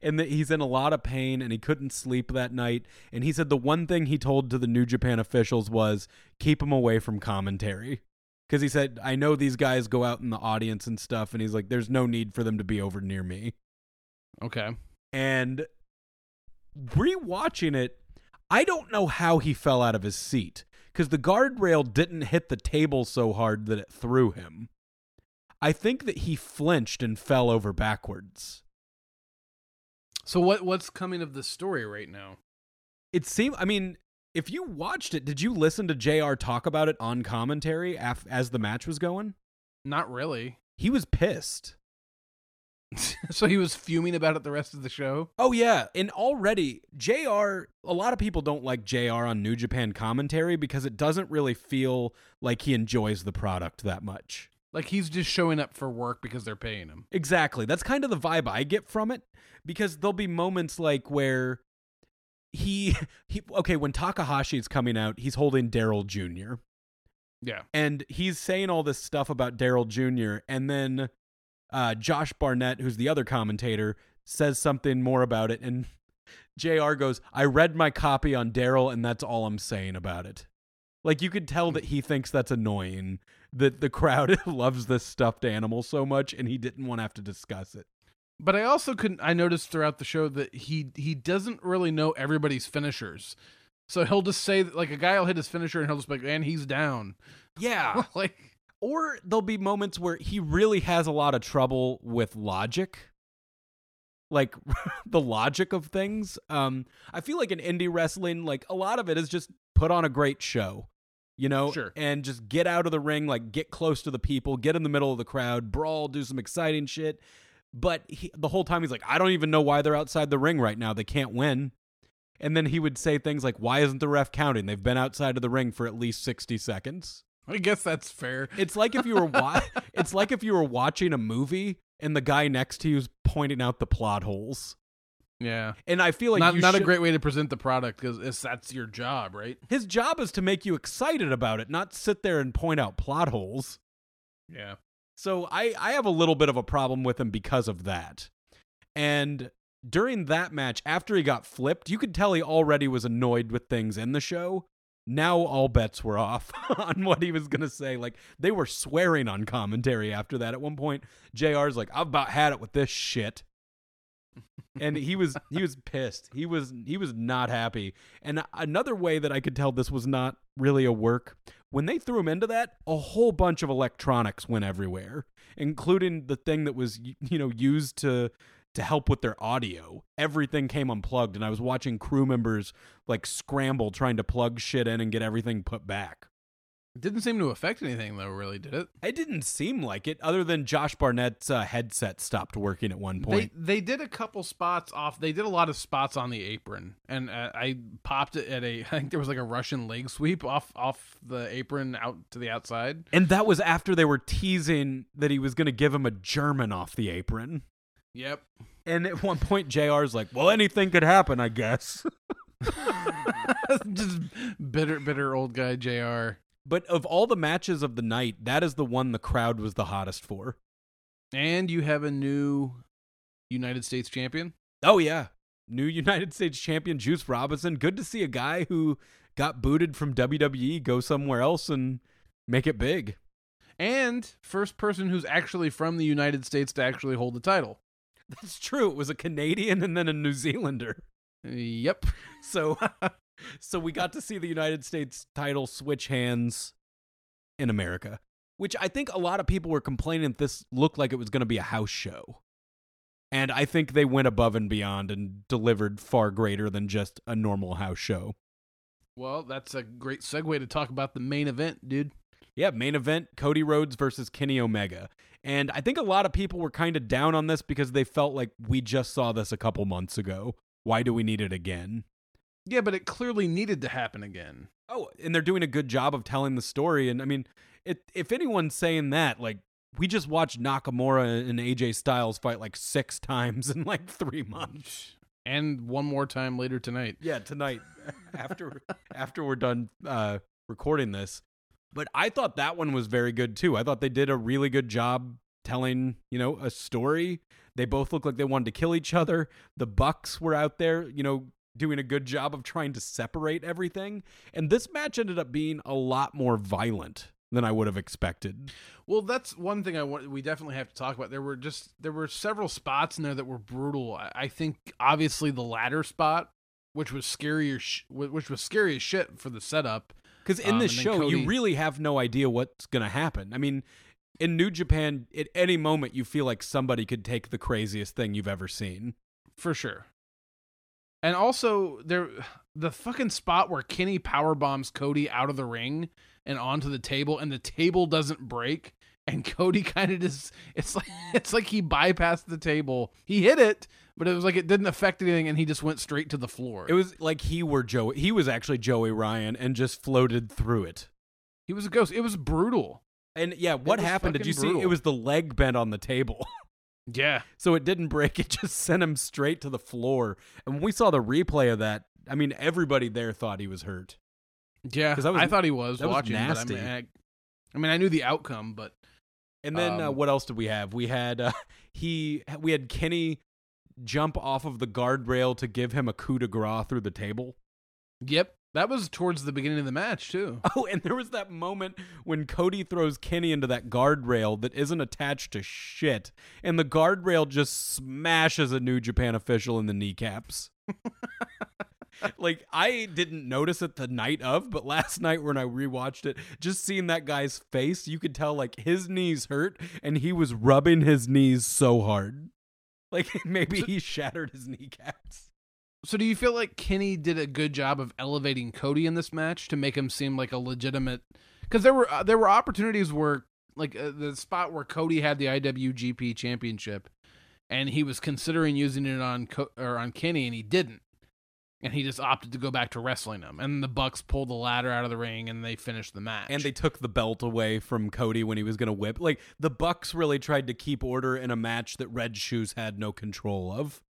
and that he's in a lot of pain and he couldn't sleep that night. And he said the one thing he told to the New Japan officials was keep him away from commentary. Because he said, I know these guys go out in the audience and stuff. And he's like, there's no need for them to be over near me. Okay. And rewatching it, I don't know how he fell out of his seat because the guardrail didn't hit the table so hard that it threw him. I think that he flinched and fell over backwards. So what what's coming of the story right now? It seemed, I mean, if you watched it, did you listen to J R talk about it on commentary af- as the match was going? Not really. He was pissed. So he was fuming about it the rest of the show? Oh, yeah. And already, J R, a lot of people don't like J R on New Japan commentary because it doesn't really feel like he enjoys the product that much. Like he's just showing up for work because they're paying him. Exactly. That's kind of the vibe I get from it because there'll be moments like where he... he okay, when Takahashi's coming out, he's holding Daryl Junior Yeah. And he's saying all this stuff about Daryl Junior and then... Uh, Josh Barnett, who's the other commentator, says something more about it, and J R goes, I read my copy on Daryl, and that's all I'm saying about it. Like, you could tell that he thinks that's annoying, that the crowd loves this stuffed animal so much, and he didn't want to have to discuss it. But I also couldn't, I noticed throughout the show that he he doesn't really know everybody's finishers. So he'll just say, like, a guy will hit his finisher, and he'll just be like, and he's down. Yeah. Like... Or there'll be moments where he really has a lot of trouble with logic, like the logic of things. Um, I feel like in indie wrestling, like a lot of it is just put on a great show. you know, sure. and just get out of the ring, like get close to the people, get in the middle of the crowd, brawl, do some exciting shit. But he, the whole time he's like, I don't even know why they're outside the ring right now. They can't win. And then he would say things like, why isn't the ref counting? They've been outside of the ring for at least sixty seconds. I guess that's fair. It's like if you were wa- it's like if you were watching a movie and the guy next to you is pointing out the plot holes. Yeah. And I feel like not, you not should... a great way to present the product, because that's your job, right? His job is to make you excited about it, not sit there and point out plot holes. Yeah. So I, I have a little bit of a problem with him because of that. And during that match, after he got flipped, you could tell he already was annoyed with things in the show. Now all bets were off on what he was going to say. Like, they were swearing on commentary after that. At one point, J R's like, I've about had it with this shit. And he was he was pissed. He was he was not happy. And another way that I could tell this was not really a work, when they threw him into that, a whole bunch of electronics went everywhere, including the thing that was, you know, used to... to help with their audio. Everything came unplugged, and I was watching crew members like scramble trying to plug shit in and get everything put back. It didn't seem to affect anything though, really, did it? It didn't seem like it, other than Josh Barnett's uh, headset stopped working at one point. They, they did a couple spots off. They did a lot of spots on the apron, and uh, I popped it at a, I think there was like a Russian leg sweep off, off the apron out to the outside. And that was after they were teasing that he was going to give him a German off the apron. Yep. And at one point, J R's like, well, anything could happen, I guess. Just bitter, bitter old guy J R. But of all the matches of the night, that is the one the crowd was the hottest for. And you have a new United States champion? Oh, yeah. New United States champion, Juice Robinson. Good to see a guy who got booted from W W E go somewhere else and make it big. And first person who's actually from the United States to actually hold the title. That's true. It was a Canadian and then a New Zealander. Yep. So so we got to see the United States title switch hands in America, which I think a lot of people were complaining that this looked like it was going to be a house show. And I think they went above and beyond and delivered far greater than just a normal house show. Well, that's a great segue to talk about the main event, dude. Yeah, main event, Cody Rhodes versus Kenny Omega. And I think a lot of people were kind of down on this because they felt like, we just saw this a couple months ago. Why do we need it again? Yeah, but it clearly needed to happen again. Oh, and they're doing a good job of telling the story. And I mean, it, if anyone's saying that, like, we just watched Nakamura and A J Styles fight like six times in like three months. And one more time later tonight. Yeah, tonight after after we're done uh, recording this. But I thought that one was very good, too. I thought they did a really good job telling, you know, a story. They both looked like they wanted to kill each other. The Bucks were out there, you know, doing a good job of trying to separate everything. And this match ended up being a lot more violent than I would have expected. Well, that's one thing I want, we definitely have to talk about. There were just, there were several spots in there that were brutal. I think, obviously, the ladder spot, which was scary, which was scary as shit for the setup. Because in this um, show, Cody... you really have no idea what's going to happen. I mean, in New Japan, at any moment, you feel like somebody could take the craziest thing you've ever seen. For sure. And also, there, the fucking spot where Kenny powerbombs Cody out of the ring and onto the table, and the table doesn't break, and Cody kind of just, it's like, it's like he bypassed the table. He hit it, but it was like it didn't affect anything, and he just went straight to the floor. It was like he were Joey. He was actually Joey Ryan and just floated through it. He was a ghost. It was brutal. And yeah, what happened? Did you brutal. see? It was the leg bent on the table. Yeah. So it didn't break. It just sent him straight to the floor. And when we saw the replay of that, I mean, everybody there thought he was hurt. Yeah, because I thought he was that watching. Was nasty. But I, mean, I, I mean, I knew the outcome, but. And then um, uh, what else did we have? We had uh, he we had Kenny jump off of the guardrail to give him a coup de grace through the table. Yep. That was towards the beginning of the match, too. Oh, and there was that moment when Cody throws Kenny into that guardrail that isn't attached to shit, and the guardrail just smashes a New Japan official in the kneecaps. Like, I didn't notice it the night of, but last night when I rewatched it, just seeing that guy's face, you could tell, like, his knees hurt, and he was rubbing his knees so hard. Like, maybe he shattered his kneecaps. So do you feel like Kenny did a good job of elevating Cody in this match to make him seem like a legitimate? Because there were uh, there were opportunities where, like, uh, the spot where Cody had the I W G P Championship, and he was considering using it on Co- or on Kenny, and he didn't, and he just opted to go back to wrestling him. And the Bucks pulled the ladder out of the ring, and they finished the match. And they took the belt away from Cody when he was going to whip. Like, the Bucks really tried to keep order in a match that Red Shoes had no control of.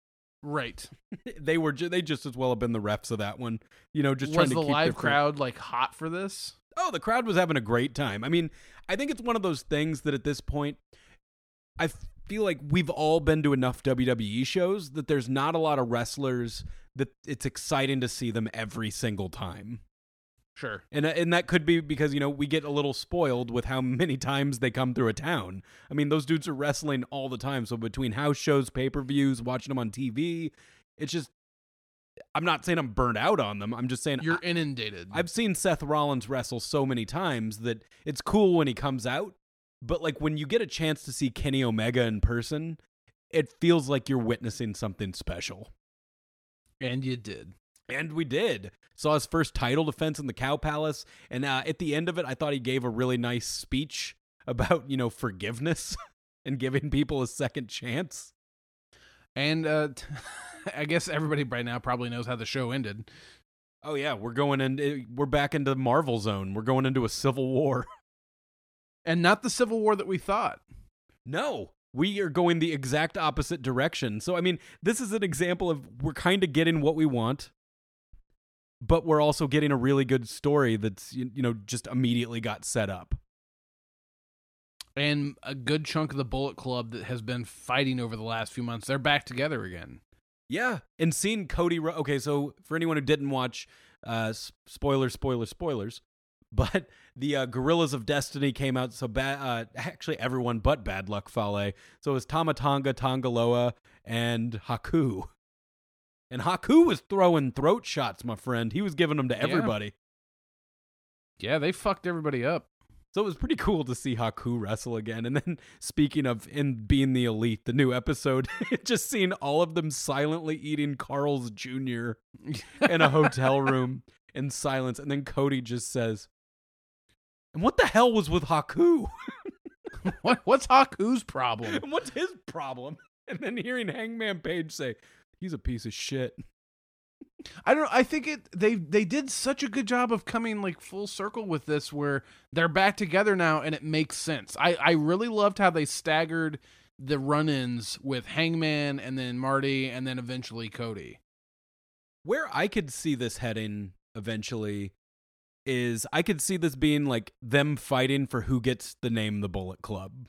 Right. they were ju- they just as well have been the refs of that one. You know, just was trying to keep the live crowd like hot for this. Oh, the crowd was having a great time. I mean, I think it's one of those things that at this point, I feel like we've all been to enough W W E shows that there's not a lot of wrestlers that it's exciting to see them every single time. Sure. And and that could be because, you know, we get a little spoiled with how many times they come through a town. I mean, those dudes are wrestling all the time. So between house shows, pay-per-views, watching them on T V, it's just, I'm not saying I'm burned out on them. I'm just saying you're I, inundated. I've seen Seth Rollins wrestle so many times that it's cool when he comes out. But like when you get a chance to see Kenny Omega in person, it feels like you're witnessing something special. And you did. And we did. Saw his first title defense in the Cow Palace. And uh, at the end of it, I thought he gave a really nice speech about, you know, forgiveness and giving people a second chance. And uh, I guess everybody by now probably knows how the show ended. Oh, yeah. We're going in. We're back into Marvel zone. We're going into a civil war. And not the civil war that we thought. No. We are going the exact opposite direction. So, I mean, this is an example of we're kind of getting what we want, but we're also getting a really good story that's, you know, just immediately got set up. And a good chunk of the Bullet Club that has been fighting over the last few months, they're back together again. Yeah, and seeing Cody... Ro- okay, so for anyone who didn't watch, uh, spoilers, spoilers, spoilers, but the uh, Gorillas of Destiny came out, so bad. Uh, actually everyone but Bad Luck Fale. So it was Tama Tonga, Tonga Loa, and Haku. And Haku was throwing throat shots, my friend. He was giving them to everybody. Yeah. yeah, they fucked everybody up. So it was pretty cool to see Haku wrestle again. And then speaking of in Being the Elite, the new episode, just seeing all of them silently eating Carl's Junior in a hotel room in silence. And then Cody just says, and what the hell was with Haku? what, what's Haku's problem? And what's his problem? And then hearing Hangman Page say, he's a piece of shit. I don't know. I think it they they did such a good job of coming like full circle with this where they're back together now and it makes sense. I, I really loved how they staggered the run-ins with Hangman and then Marty and then eventually Cody. Where I could see this heading eventually is I could see this being like them fighting for who gets the name the Bullet Club.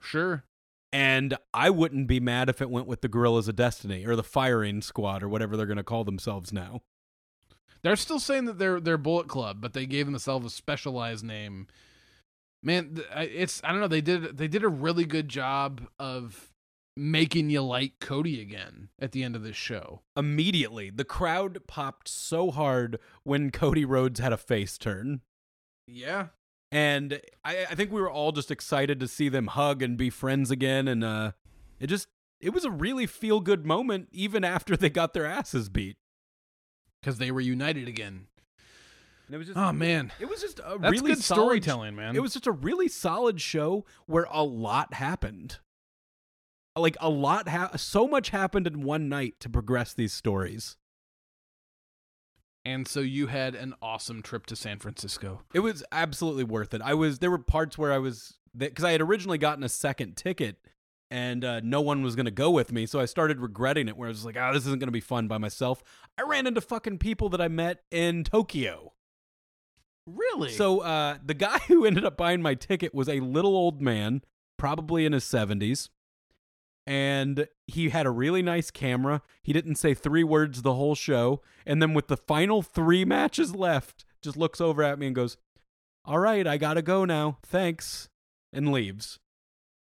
Sure. And I wouldn't be mad if it went with the Gorillas of Destiny or the Firing Squad or whatever they're going to call themselves now. They're still saying that they're they're Bullet Club, but they gave themselves a specialized name. Man, it's I don't know. They did they did a really good job of making you like Cody again at the end of this show. Immediately, the crowd popped so hard when Cody Rhodes had a face turn. Yeah. And I, I think we were all just excited to see them hug and be friends again. And uh, it just, it was a really feel-good moment, even after they got their asses beat. Because they were united again. And it was just, oh, man. It was just a That's really good solid, storytelling, man. It was just a really solid show where a lot happened. Like, a lot, ha- so much happened in one night to progress these stories. And so you had an awesome trip to San Francisco. It was absolutely worth it. I was there were parts where I was because I had originally gotten a second ticket and uh, no one was going to go with me. So I started regretting it where I was like, oh, this isn't going to be fun by myself. I ran into fucking people that I met in Tokyo. Really? So uh, the guy who ended up buying my ticket was a little old man, probably in his seventies. And he had a really nice camera. He didn't say three words the whole show. And then with the final three matches left, just looks over at me and goes, all right, I gotta go now. Thanks. And leaves.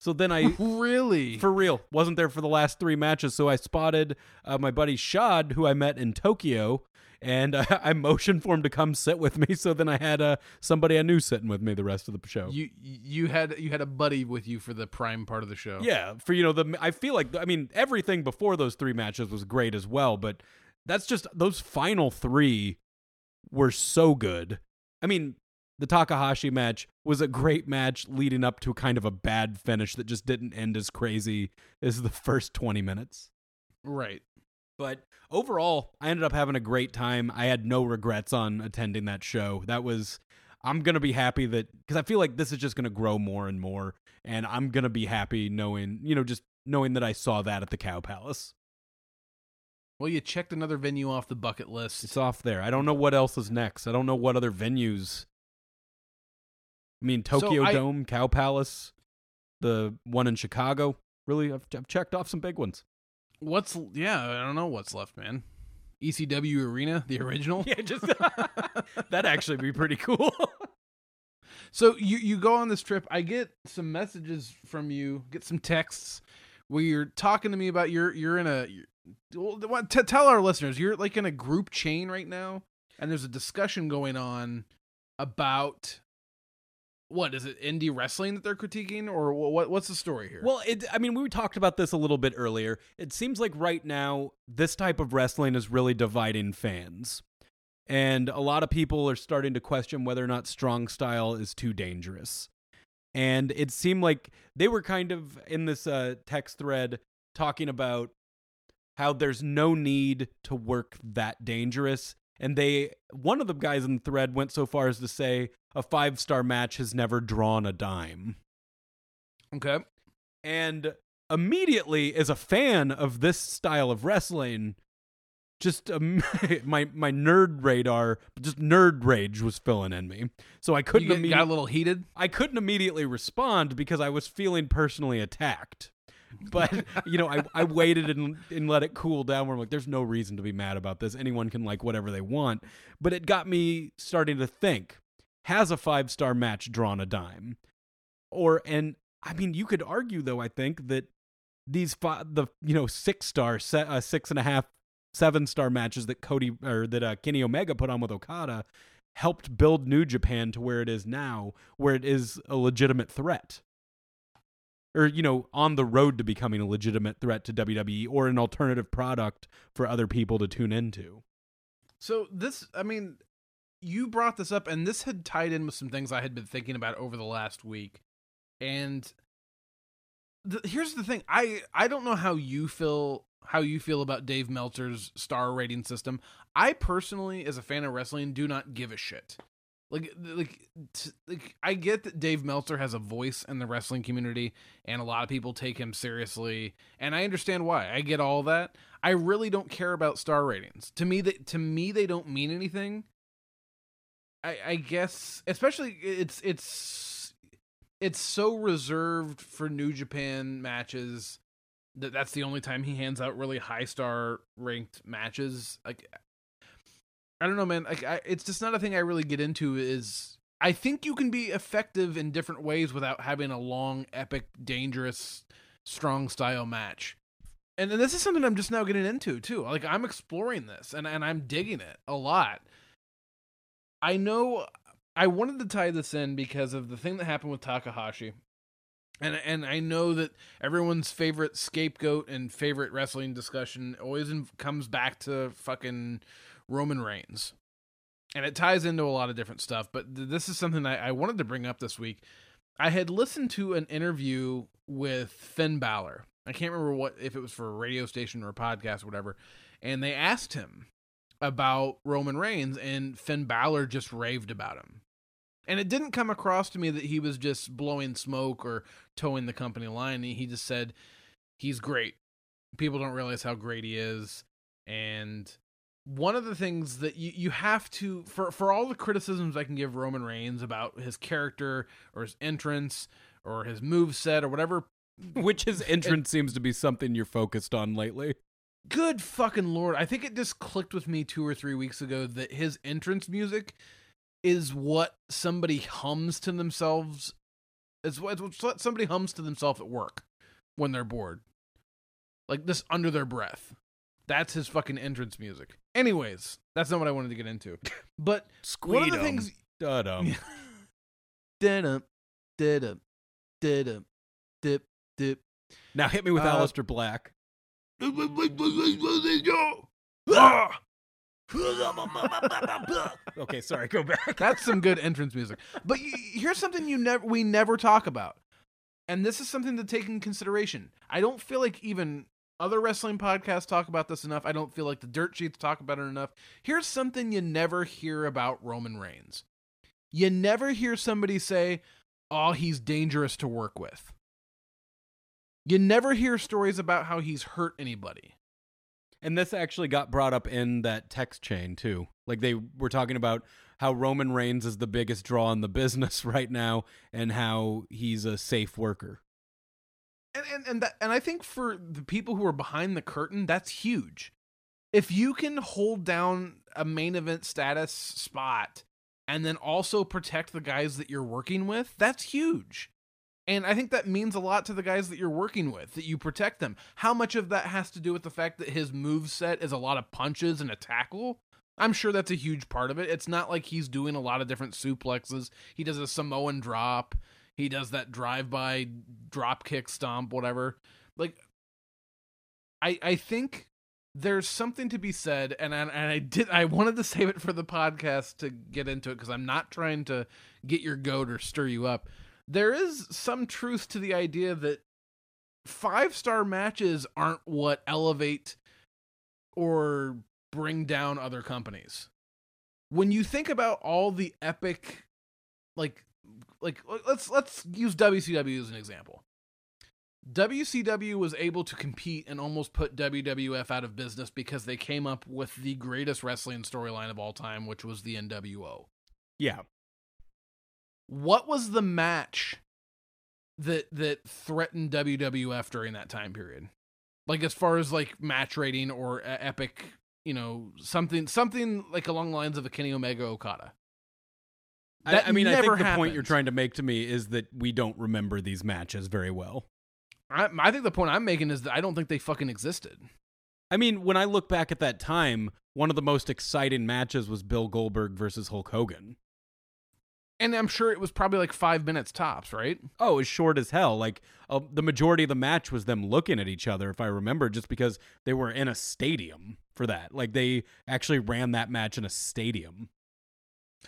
So then I... Really? For real. Wasn't there for the last three matches. So I spotted uh, my buddy Shad, who I met in Tokyo. And uh, I motioned for him to come sit with me. So then I had uh, somebody I knew sitting with me the rest of the show. You you had you had a buddy with you for the prime part of the show. Yeah, for you know the I feel like I mean everything before those three matches was great as well, but that's just, those final three were so good. I mean, the Takahashi match was a great match leading up to kind of a bad finish that just didn't end as crazy as the first twenty minutes. Right. But overall, I ended up having a great time. I had no regrets on attending that show. That was, I'm going to be happy that, because I feel like this is just going to grow more and more. And I'm going to be happy knowing, you know, just knowing that I saw that at the Cow Palace. Well, you checked another venue off the bucket list. It's off there. I don't know what else is next. I don't know what other venues. I mean, Tokyo so I, Dome, Cow Palace, the one in Chicago. Really, I've, I've checked off some big ones. What's, yeah, I don't know what's left, man. E C W Arena, the original? Yeah, just, that'd actually be pretty cool. So you, you go on this trip. I get some messages from you, get some texts where you're talking to me about you're, you're in a... You're, Well, t- tell our listeners, you're like in a group chain right now, and there's a discussion going on about, what is it, indie wrestling that they're critiquing, or what? What's the story here? Well, it, I mean, we talked about this a little bit earlier. It seems like right now, this type of wrestling is really dividing fans, and a lot of people are starting to question whether or not strong style is too dangerous. And it seemed like they were kind of in this uh, text thread talking about how there's no need to work that dangerous. And they, one of the guys in the thread went so far as to say a five-star match has never drawn a dime. Okay. And immediately, as a fan of this style of wrestling, just um, my my nerd radar, just nerd rage was filling in me. So I couldn't immediately... Got a little heated? I couldn't immediately respond because I was feeling personally attacked. But, you know, I, I waited and, and let it cool down where I'm like, there's no reason to be mad about this. Anyone can like whatever they want. But it got me starting to think, has a five-star match drawn a dime? Or, and I mean, you could argue, though, I think that these five, the, you know, six-star, se- uh, six and a half, seven-star matches that Cody or that uh, Kenny Omega put on with Okada helped build New Japan to where it is now, where it is a legitimate threat. Or, you know, on the road to becoming a legitimate threat to W W E or an alternative product for other people to tune into. So this, I mean, you brought this up, and this had tied in with some things I had been thinking about over the last week. And the, here's the thing. I, I don't know how you feel, how you feel about Dave Meltzer's star rating system. I personally, as a fan of wrestling, do not give a shit. Like, like, t- like, I get that Dave Meltzer has a voice in the wrestling community, and a lot of people take him seriously, and I understand why. I get all that. I really don't care about star ratings. To me, they, to me, they don't mean anything. I, I guess, especially it's it's it's so reserved for New Japan matches that that's the only time he hands out really high star ranked matches. Like, I don't know, man. Like, I, it's just not a thing I really get into. Is I think you can be effective in different ways without having a long, epic, dangerous, strong style match. And, and this is something I'm just now getting into too. Like, I'm exploring this, and, and I'm digging it a lot. I know I wanted to tie this in because of the thing that happened with Takahashi, and and I know that everyone's favorite scapegoat and favorite wrestling discussion always in, comes back to fucking Roman Reigns, and it ties into a lot of different stuff, but th- this is something I-, I wanted to bring up this week. I had listened to an interview with Finn Balor. I can't remember what, if it was for a radio station or a podcast or whatever, and they asked him about Roman Reigns, and Finn Balor just raved about him. And it didn't come across to me that he was just blowing smoke or towing the company line. He just said, he's great. People don't realize how great he is. And one of the things that you, you have to, for, for all the criticisms I can give Roman Reigns about his character or his entrance or his moveset or whatever. Which his entrance it, seems to be something you're focused on lately. Good fucking Lord. I think it just clicked with me two or three weeks ago that his entrance music is what somebody hums to themselves. It's what, it's what somebody hums to themselves at work when they're bored. Like this under their breath. That's his fucking entrance music. Anyways, that's not what I wanted to get into. But Squeedum. One of the things... Da-dum. Da-dum. Da-dum. Da-dum. Dip. Dip. Now hit me with uh, Aleister Black. Okay, sorry, go back. That's some good entrance music. But you, here's something you never we never talk about, and this is something to take in consideration. I don't feel like even other wrestling podcasts talk about this enough. I don't feel like the dirt sheets talk about it enough. Here's something you never hear about Roman Reigns. You never hear somebody say, oh, he's dangerous to work with. You never hear stories about how he's hurt anybody. And this actually got brought up in that text chain, too. Like, they were talking about how Roman Reigns is the biggest draw in the business right now and how he's a safe worker. And and and, that, and I think for the people who are behind the curtain, that's huge. If you can hold down a main event status spot and then also protect the guys that you're working with, that's huge. And I think that means a lot to the guys that you're working with, that you protect them. How much of that has to do with the fact that his moveset is a lot of punches and a tackle? I'm sure that's a huge part of it. It's not like he's doing a lot of different suplexes. He does a Samoan drop. He does that drive-by drop kick stomp, whatever. Like, I I think there's something to be said, and I, and I did I wanted to save it for the podcast to get into it because I'm not trying to get your goat or stir you up. There is some truth to the idea that five-star matches aren't what elevate or bring down other companies. When you think about all the epic, like, like let's let's use W C W as an example. W C W was able to compete and almost put W W F out of business because they came up with the greatest wrestling storyline of all time, which was the N W O. Yeah. What was the match that that threatened W W F during that time period? Like, as far as like match rating or uh, epic, you know, something something like along the lines of a Kenny Omega Okada. That I, I mean, I think the happened. Point you're trying to make to me is that we don't remember these matches very well. I, I think the point I'm making is that I don't think they fucking existed. I mean, when I look back at that time, one of the most exciting matches was Bill Goldberg versus Hulk Hogan. And I'm sure it was probably like five minutes tops, right? Oh, as short as hell. Like, uh, the majority of the match was them looking at each other, if I remember, just because they were in a stadium for that. Like, they actually ran that match in a stadium.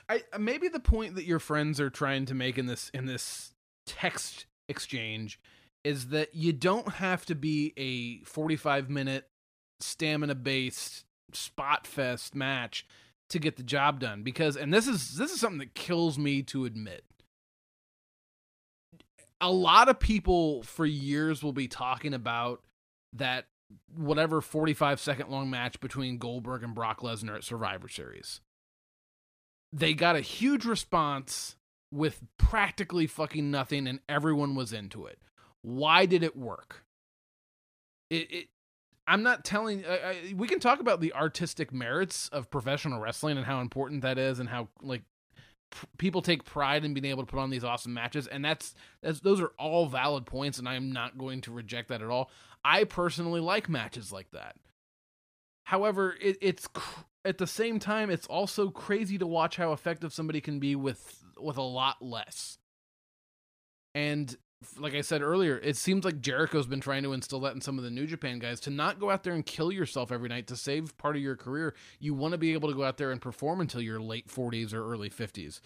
I maybe the point that your friends are trying to make in this in this text exchange is that you don't have to be a forty-five minute stamina-based spot fest match to get the job done, because, and this is this is something that kills me to admit, a lot of people for years will be talking about that whatever forty-five second long match between Goldberg and Brock Lesnar at Survivor Series. They got a huge response with practically fucking nothing, and everyone was into it. Why did it work? It. it I'm not telling, I, I, we can talk about the artistic merits of professional wrestling and how important that is and how, like, p- people take pride in being able to put on these awesome matches. And that's, that's, those are all valid points, and I'm not going to reject that at all. I personally like matches like that. However, it, it's, cr- at the same time, it's also crazy to watch how effective somebody can be with, with a lot less. And like I said earlier, it seems like Jericho's been trying to instill that in some of the New Japan guys, to not go out there and kill yourself every night to save part of your career. You want to be able to go out there and perform until your late forties or early fifties.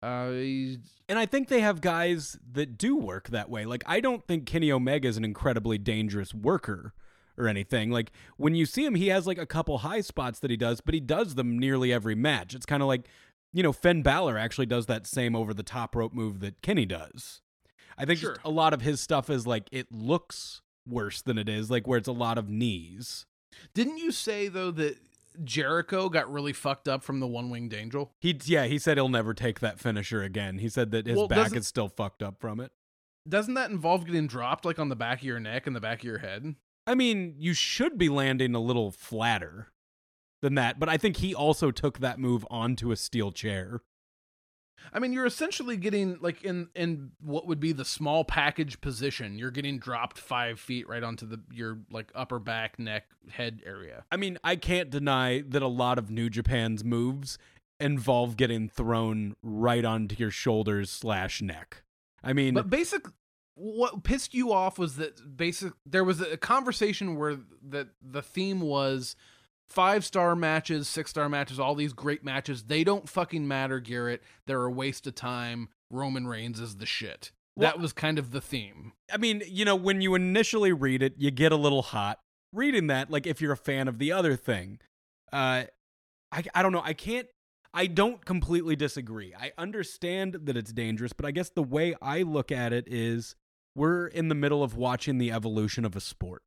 Uh, and I think they have guys that do work that way. Like, I don't think Kenny Omega is an incredibly dangerous worker or anything. Like, when you see him, he has like a couple high spots that he does, but he does them nearly every match. It's kind of like, you know, Finn Balor actually does that same over the top rope move that Kenny does. I think sure. a lot of his stuff is like, it looks worse than it is, like where it's a lot of knees. Didn't you say, though, that Jericho got really fucked up from the one-winged angel? He, yeah, he said he'll never take that finisher again. He said that his well, back is still fucked up from it. Doesn't that involve getting dropped like on the back of your neck and the back of your head? I mean, you should be landing a little flatter than that, but I think he also took that move onto a steel chair. I mean, you're essentially getting, like, in, in what would be the small package position, you're getting dropped five feet right onto the your, like, upper back, neck, head area. I mean, I can't deny that a lot of New Japan's moves involve getting thrown right onto your shoulders slash neck. I mean... But basically, what pissed you off was that basic, there was a conversation where the, the theme was five-star matches, six-star matches, all these great matches, they don't fucking matter, Garrett. They're a waste of time. Roman Reigns is the shit. Well, that was kind of the theme. I mean, you know, when you initially read it, you get a little hot reading that, like, if you're a fan of the other thing. Uh, I, I don't know. I can't, I don't completely disagree. I understand that it's dangerous, but I guess the way I look at it is we're in the middle of watching the evolution of a sport.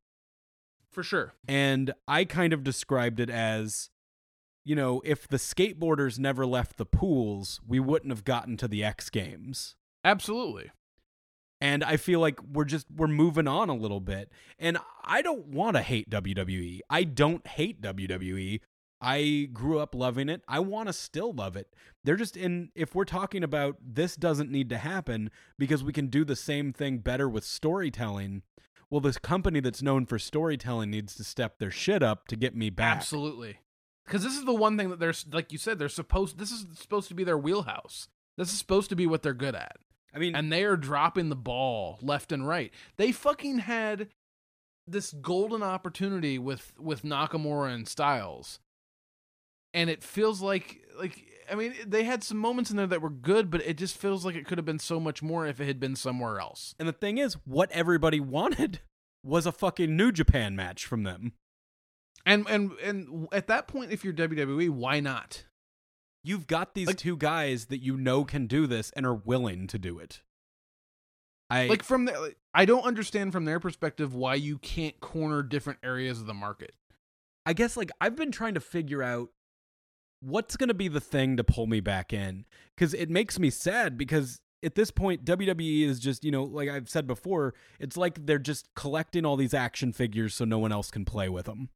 For sure. And I kind of described it as, you know, if the skateboarders never left the pools, we wouldn't have gotten to the X Games. Absolutely. And I feel like we're just, we're moving on a little bit. And I don't want to hate W W E. I don't hate W W E. I grew up loving it. I want to still love it. They're just in, if we're talking about this doesn't need to happen because we can do the same thing better with storytelling, well, this company that's known for storytelling needs to step their shit up to get me back. Absolutely. Because this is the one thing that they're, like you said, they're supposed, this is supposed to be their wheelhouse. This is supposed to be what they're good at. I mean, and they are dropping the ball left and right. They fucking had this golden opportunity with, with Nakamura and Styles. And it feels like, like, I mean, they had some moments in there that were good, but it just feels like it could have been so much more if it had been somewhere else. And the thing is, what everybody wanted was a fucking New Japan match from them. And and and at that point, if you're W W E, why not? You've got these like, two guys that you know can do this and are willing to do it. I like from the, like, I don't understand from their perspective why you can't corner different areas of the market. I guess like I've been trying to figure out what's going to be the thing to pull me back in? Because it makes me sad because at this point, W W E is just, you know, like I've said before, it's like they're just collecting all these action figures so no one else can play with them.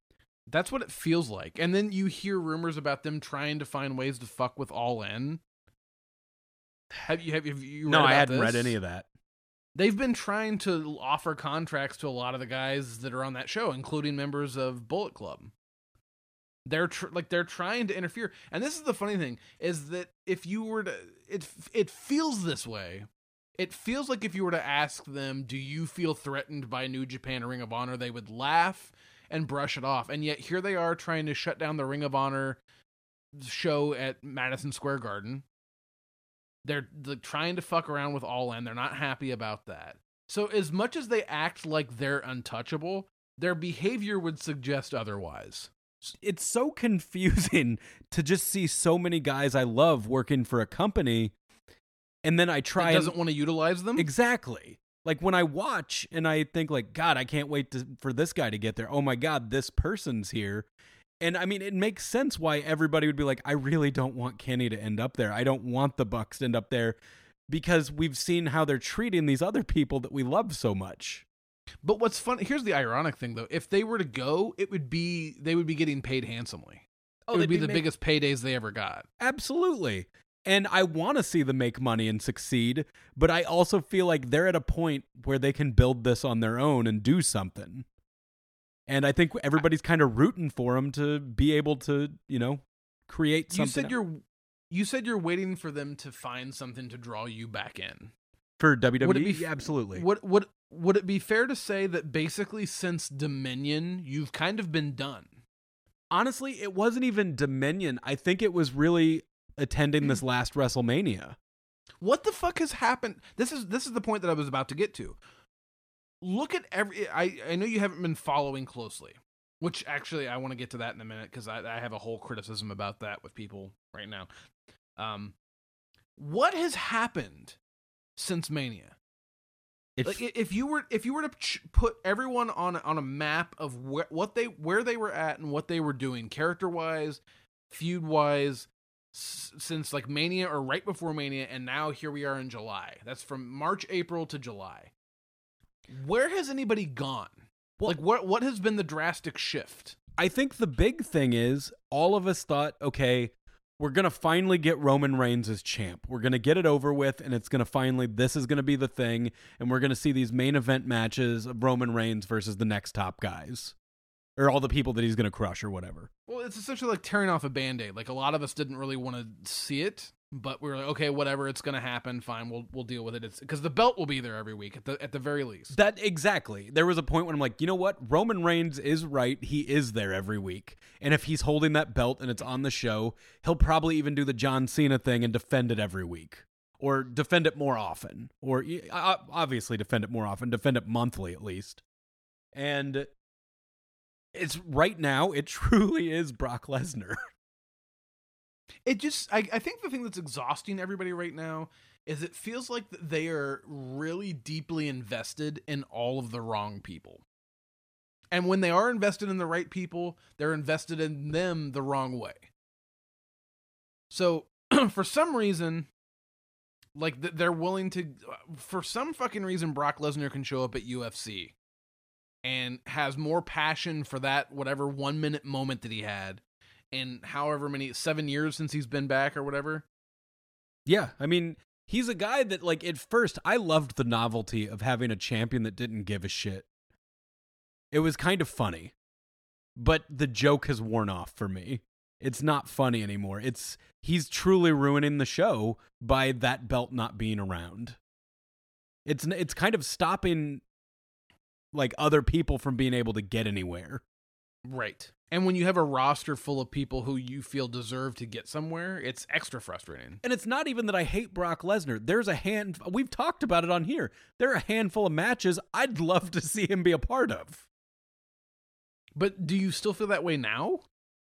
That's what it feels like. And then you hear rumors about them trying to find ways to fuck with All In. Have you, have you, have you read No, I hadn't this? read any of that. They've been trying to offer contracts to a lot of the guys that are on that show, including members of Bullet Club. They're tr- like they're trying to interfere, and this is the funny thing: is that if you were to, it it feels this way. It feels like if you were to ask them, "Do you feel threatened by New Japan or Ring of Honor?" They would laugh and brush it off. And yet here they are trying to shut down the Ring of Honor show at Madison Square Garden. They're, they're trying to fuck around with All In. They're not happy about that. So as much as they act like they're untouchable, their behavior would suggest otherwise. It's so confusing to just see so many guys I love working for a company and then I try and doesn't want to utilize them. Exactly. Like when I watch and I think like, God, I can't wait to, for this guy to get there. Oh my God, this person's here. And I mean, it makes sense why everybody would be like, I really don't want Kenny to end up there. I don't want the Bucks to end up there because we've seen how they're treating these other people that we love so much. But what's funny, here's the ironic thing though. If they were to go, it would be, they would be getting paid handsomely. Oh, it would be, be the make- biggest paydays they ever got. Absolutely. And I want to see them make money and succeed, but I also feel like they're at a point where they can build this on their own and do something. And I think everybody's kind of rooting for them to be able to, you know, create something. You said you're, you said you're waiting for them to find something to draw you back in. For W W E? Would it be, yeah, absolutely. What, what, Would it be fair to say that basically since Dominion, you've kind of been done? Honestly, it wasn't even Dominion. I think it was really attending this last WrestleMania. What the fuck has happened? This is this is the point that I was about to get to. Look at every... I, I know you haven't been following closely, which actually I want to get to that in a minute because I, I have a whole criticism about that with people right now. Um, what has happened since Mania? It like f- if you were if you were to ch- put everyone on on a map of wh- what they where they were at and what they were doing character wise, feud wise, s- since like Mania or right before Mania, and now here we are in July. That's from March, April to July. Where has anybody gone? Well, like what what has been the drastic shift? I think the big thing is all of us thought, okay, we're going to finally get Roman Reigns as champ. We're going to get it over with, and it's going to finally, this is going to be the thing, and we're going to see these main event matches of Roman Reigns versus the next top guys, or all the people that he's going to crush or whatever. Well, it's essentially like tearing off a Band-Aid. Like, a lot of us didn't really want to see it, But we were like, okay, whatever, it's gonna happen. Fine, we'll we'll deal with it. It's because the belt will be there every week at the at the very least. That exactly. There was a point when I'm like, you know what? Roman Reigns is right. He is there every week, and if he's holding that belt and it's on the show, he'll probably even do the John Cena thing and defend it every week, or defend it more often, or uh, obviously defend it more often, defend it monthly at least. And it's right now, it truly is Brock Lesnar. It just, I, I think the thing that's exhausting everybody right now is it feels like they are really deeply invested in all of the wrong people. And when they are invested in the right people, they're invested in them the wrong way. So for some reason, like they're willing to, for some fucking reason, Brock Lesnar can show up at U F C and has more passion for that, whatever one minute moment that he had in however many, seven years since he's been back or whatever. Yeah, I mean, he's a guy that, like, at first, I loved the novelty of having a champion that didn't give a shit. It was kind of funny, but the joke has worn off for me. It's not funny anymore. It's he's truly ruining the show by that belt not being around. It's it's kind of stopping, like, other people from being able to get anywhere. Right. And when you have a roster full of people who you feel deserve to get somewhere, it's extra frustrating. And it's not even that I hate Brock Lesnar. There's a hand, we've talked about it on here. There are a handful of matches I'd love to see him be a part of. But do you still feel that way now?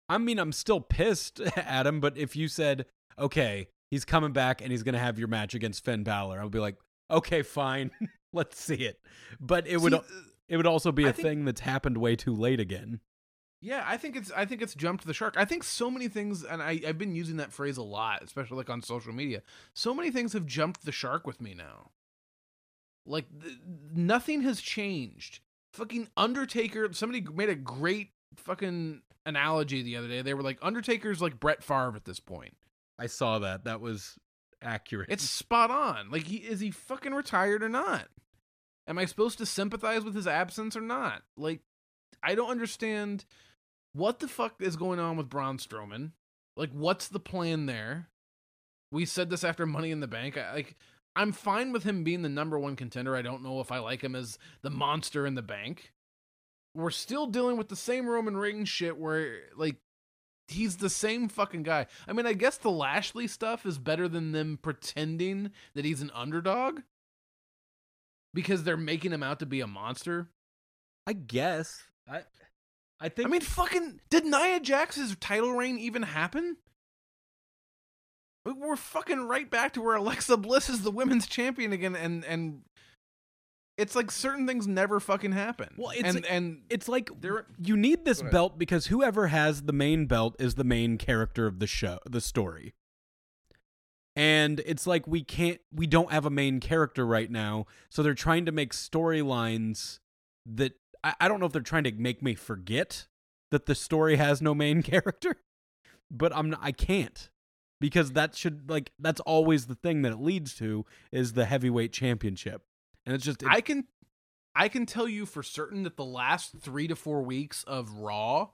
I mean, I'm still pissed at him, but if you said, okay, he's coming back and he's going to have your match against Finn Balor, I would be like, okay, fine, let's see it. But it see, would it would also be I a think- thing that's happened way too late again. Yeah, I think it's I think it's jumped the shark. I think so many things, and I, I've been using that phrase a lot, especially like on social media. So many things have jumped the shark with me now. Like, th- nothing has changed. Fucking Undertaker, somebody made a great fucking analogy the other day. They were like, Undertaker's like Brett Favre at this point. I saw that. That was accurate. It's spot on. Like, he, is he fucking retired or not? Am I supposed to sympathize with his absence or not? Like, I don't understand. What the fuck is going on with Braun Strowman? Like, what's the plan there? We said this after Money in the Bank. I, like, I'm fine with him being the number one contender. I don't know if I like him as the monster in the bank. We're still dealing with the same Roman Reigns shit where, like, he's the same fucking guy. I mean, I guess the Lashley stuff is better than them pretending that he's an underdog because they're making him out to be a monster. I guess. I... I think. I mean, fucking. Did Nia Jax's title reign even happen? We're fucking right back to where Alexa Bliss is the women's champion again, and and it's like certain things never fucking happen. Well, it's and, and it's like there, you need this belt because whoever has the main belt is the main character of the show, the story. And it's like we can't, we don't have a main character right now, so they're trying to make storylines that. I don't know if they're trying to make me forget that the story has no main character, but I'm not, I can't because that should like, that's always the thing that it leads to is the heavyweight championship. And it's just, it's, I can, I can tell you for certain that the last three to four weeks of Raw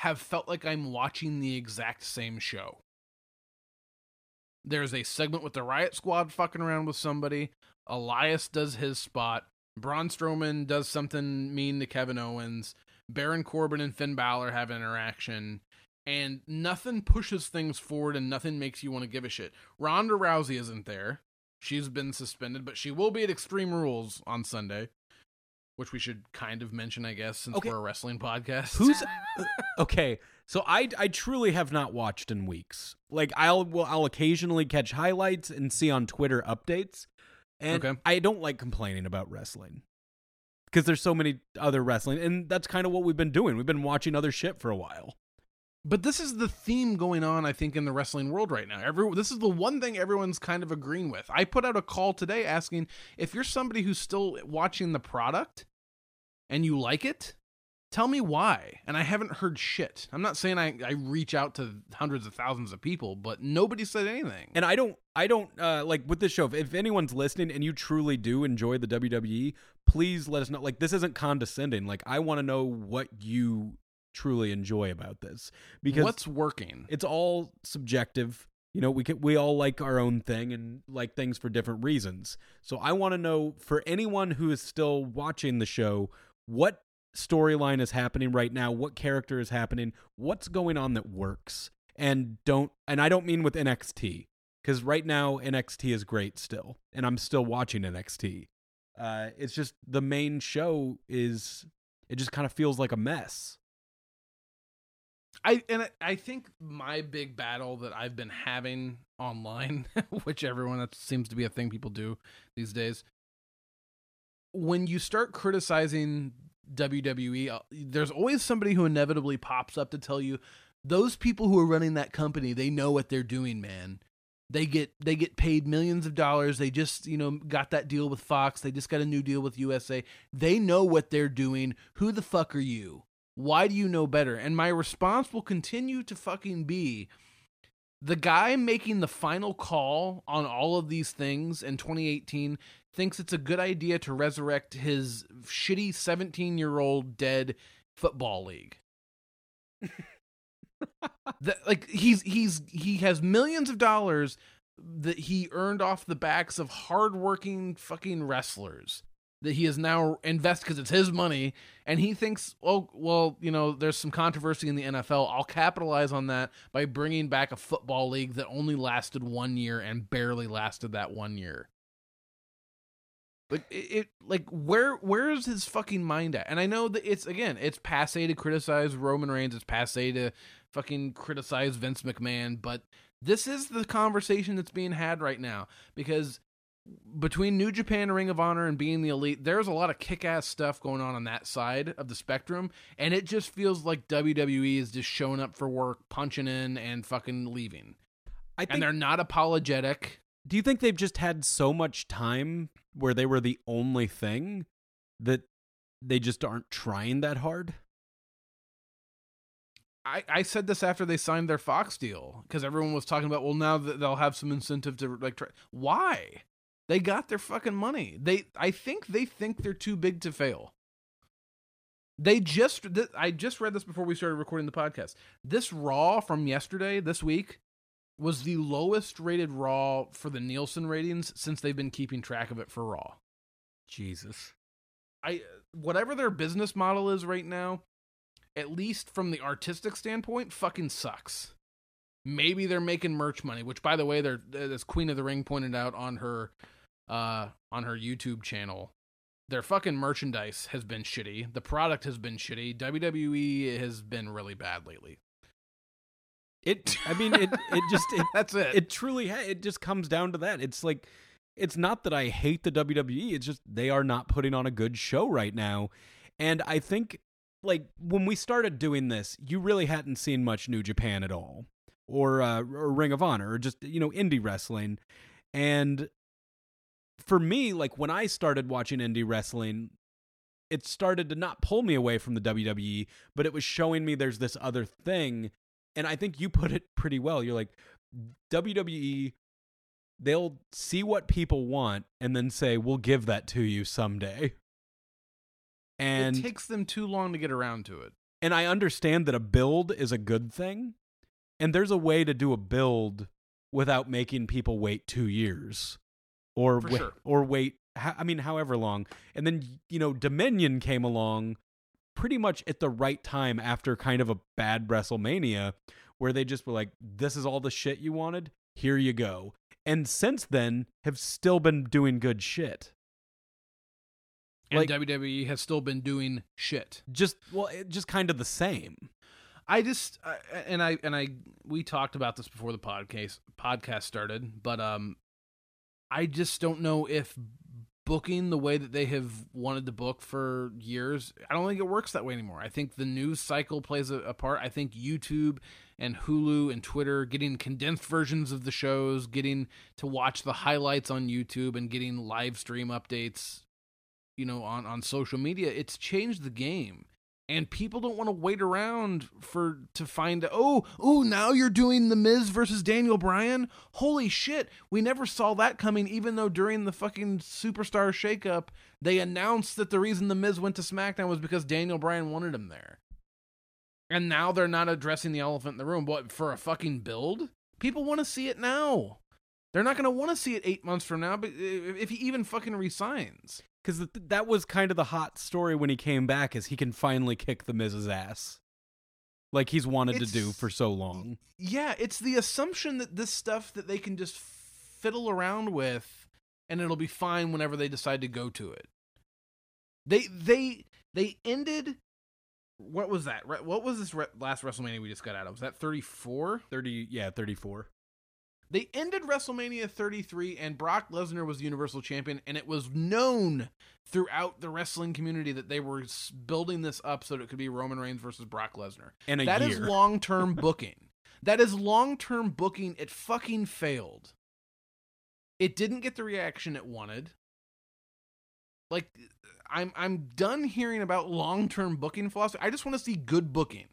have felt like I'm watching the exact same show. There's a segment with the Riot Squad fucking around with somebody. Elias does his spot. Braun Strowman does something mean to Kevin Owens. Baron Corbin and Finn Balor have an interaction. And nothing pushes things forward and nothing makes you want to give a shit. Ronda Rousey isn't there. She's been suspended, but she will be at Extreme Rules on Sunday, which we should kind of mention, I guess, since okay. We're a wrestling podcast. Who's okay, so I, I truly have not watched in weeks. Like, I'll, well, I'll occasionally catch highlights and see on Twitter updates. And okay. I don't like complaining about wrestling because there's so many other wrestling. And that's kind of what we've been doing. We've been watching other shit for a while. But this is the theme going on, I think, in the wrestling world right now. Every, this is the one thing everyone's kind of agreeing with. I put out a call today asking if you're somebody who's still watching the product and you like it, tell me why. And I haven't heard shit. I'm not saying I, I reach out to hundreds of thousands of people, but nobody said anything. And I don't, I don't, uh, like with this show, if, if anyone's listening and you truly do enjoy the W W E, please let us know. Like, this isn't condescending. Like, I want to know what you truly enjoy about this because what's working. It's all subjective. You know, we can, we all like our own thing and like things for different reasons. So I want to know, for anyone who is still watching the show, what storyline is happening right now? What character is happening? What's going on that works? And don't, and I don't mean with N X T, because right now N X T is great still, and I'm still watching N X T. Uh, it's just the main show is, it just kind of feels like a mess. I and I think my big battle that I've been having online, which everyone, that seems to be a thing people do these days. When you start criticizing W W E, there's always somebody who inevitably pops up to tell you those people who are running that company, they know what they're doing, man. They get they get paid millions of dollars. They just, you know, got that deal with Fox. They just got a new deal with U S A. They know what they're doing. Who the fuck are you? Why do you know better? And my response will continue to fucking be, the guy making the final call on all of these things in twenty eighteen thinks it's a good idea to resurrect his shitty seventeen-year-old dead football league. That, like, he's he's he has millions of dollars that he earned off the backs of hardworking fucking wrestlers, that he is now invest because it's his money, and he thinks, oh, well, you know, there's some controversy in the N F L. I'll capitalize on that by bringing back a football league that only lasted one year and barely lasted that one year. But it, it like, where where is his fucking mind at? And I know that it's, again, it's passé to criticize Roman Reigns. It's passé to fucking criticize Vince McMahon. But this is the conversation that's being had right now, because between New Japan, Ring of Honor, and Being the Elite, there's a lot of kick-ass stuff going on on that side of the spectrum, and it just feels like W W E is just showing up for work, punching in, and fucking leaving. I think, and they're not apologetic. Do you think they've just had so much time where they were the only thing that they just aren't trying that hard? I, I said this after they signed their Fox deal, because everyone was talking about, well, now they'll have some incentive to, like, try. Why? They got their fucking money. They, I think they think they're too big to fail. They just, th- I just read this before we started recording the podcast. This Raw from yesterday, this week, was the lowest rated Raw for the Nielsen ratings since they've been keeping track of it for Raw. Jesus. I, whatever their business model is right now, at least from the artistic standpoint, fucking sucks. Maybe they're making merch money, which, by the way, they're, as Queen of the Ring pointed out on her, uh, on her YouTube channel, their fucking merchandise has been shitty. The product has been shitty. W W E has been really bad lately. It, I mean, it, it just, it, that's it. It truly, ha- it just comes down to that. It's like, it's not that I hate the W W E. It's just, they are not putting on a good show right now. And I think, like, when we started doing this, you really hadn't seen much New Japan at all. Or, uh, or Ring of Honor, or just, you know, indie wrestling. And for me, like, when I started watching indie wrestling, it started to not pull me away from the W W E, but it was showing me there's this other thing. And I think you put it pretty well. You're like, W W E, they'll see what people want and then say, we'll give that to you someday. And it takes them too long to get around to it. And I understand that a build is a good thing. And there's a way to do a build without making people wait two years or wait, sure. or wait, I mean, however long. And then, you know, Dominion came along pretty much at the right time after kind of a bad WrestleMania, where they just were like, this is all the shit you wanted. Here you go. And since then have still been doing good shit. And like, W W E has still been doing shit. Just, well, it just kind of the same. I just uh, and I and I we talked about this before the podcast podcast started, but um, I just don't know if booking the way that they have wanted to book for years, I don't think it works that way anymore. I think the news cycle plays a, a part. I think YouTube and Hulu and Twitter, getting condensed versions of the shows, getting to watch the highlights on YouTube and getting live stream updates, you know, on, on social media, it's changed the game. And people don't want to wait around for to find, oh, oh, now you're doing The Miz versus Daniel Bryan? Holy shit, we never saw that coming, even though during the fucking Superstar shakeup, they announced that the reason The Miz went to SmackDown was because Daniel Bryan wanted him there. And now they're not addressing the elephant in the room. What, for a fucking build? People want to see it now. They're not going to want to see it eight months from now, but if he even fucking resigns. Because th- that was kind of the hot story when he came back, is he can finally kick The Miz's ass. Like he's wanted it's, to do for so long. Yeah, it's the assumption that this stuff that they can just fiddle around with and it'll be fine whenever they decide to go to it. They they they ended... What was that? What was this re- last WrestleMania we just got out of? Was that thirty-four? thirty, yeah, thirty-four. They ended WrestleMania thirty-three, and Brock Lesnar was the Universal Champion, and it was known throughout the wrestling community that they were building this up so that it could be Roman Reigns versus Brock Lesnar. And a that year. Is long-term booking. That is long-term booking. It fucking failed. It didn't get the reaction it wanted. Like, I'm I'm done hearing about long-term booking philosophy. I just want to see good booking.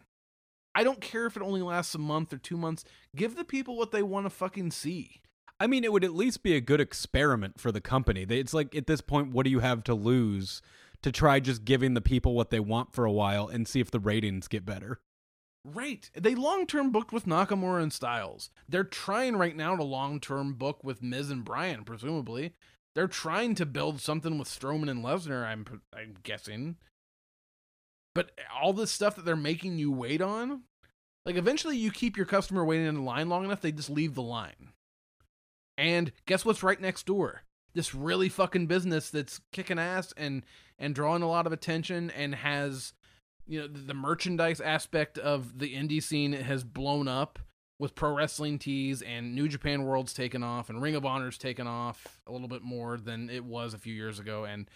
I don't care if it only lasts a month or two months. Give the people what they want to fucking see. I mean, it would at least be a good experiment for the company. It's like, at this point, what do you have to lose to try just giving the people what they want for a while and see if the ratings get better? Right. They long-term booked with Nakamura and Styles. They're trying right now to long-term book with Miz and Bryan, presumably. They're trying to build something with Strowman and Lesnar, I'm I'm guessing. But all this stuff that they're making you wait on, like eventually you keep your customer waiting in the line long enough, they just leave the line. And guess what's right next door? This really fucking business that's kicking ass and, and drawing a lot of attention and has, you know, the merchandise aspect of the indie scene has blown up with pro wrestling tees, and New Japan World's taken off, and Ring of Honor's taken off a little bit more than it was a few years ago, and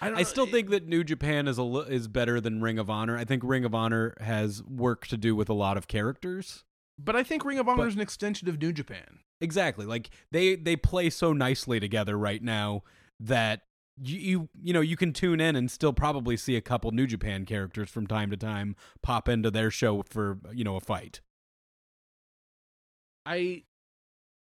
I, don't I still it, think that New Japan is a li- is better than Ring of Honor. I think Ring of Honor has work to do with a lot of characters. But I think Ring of Honor but, is an extension of New Japan. Exactly. Like they, they play so nicely together right now that you, you you know you can tune in and still probably see a couple New Japan characters from time to time pop into their show for, you know, a fight. I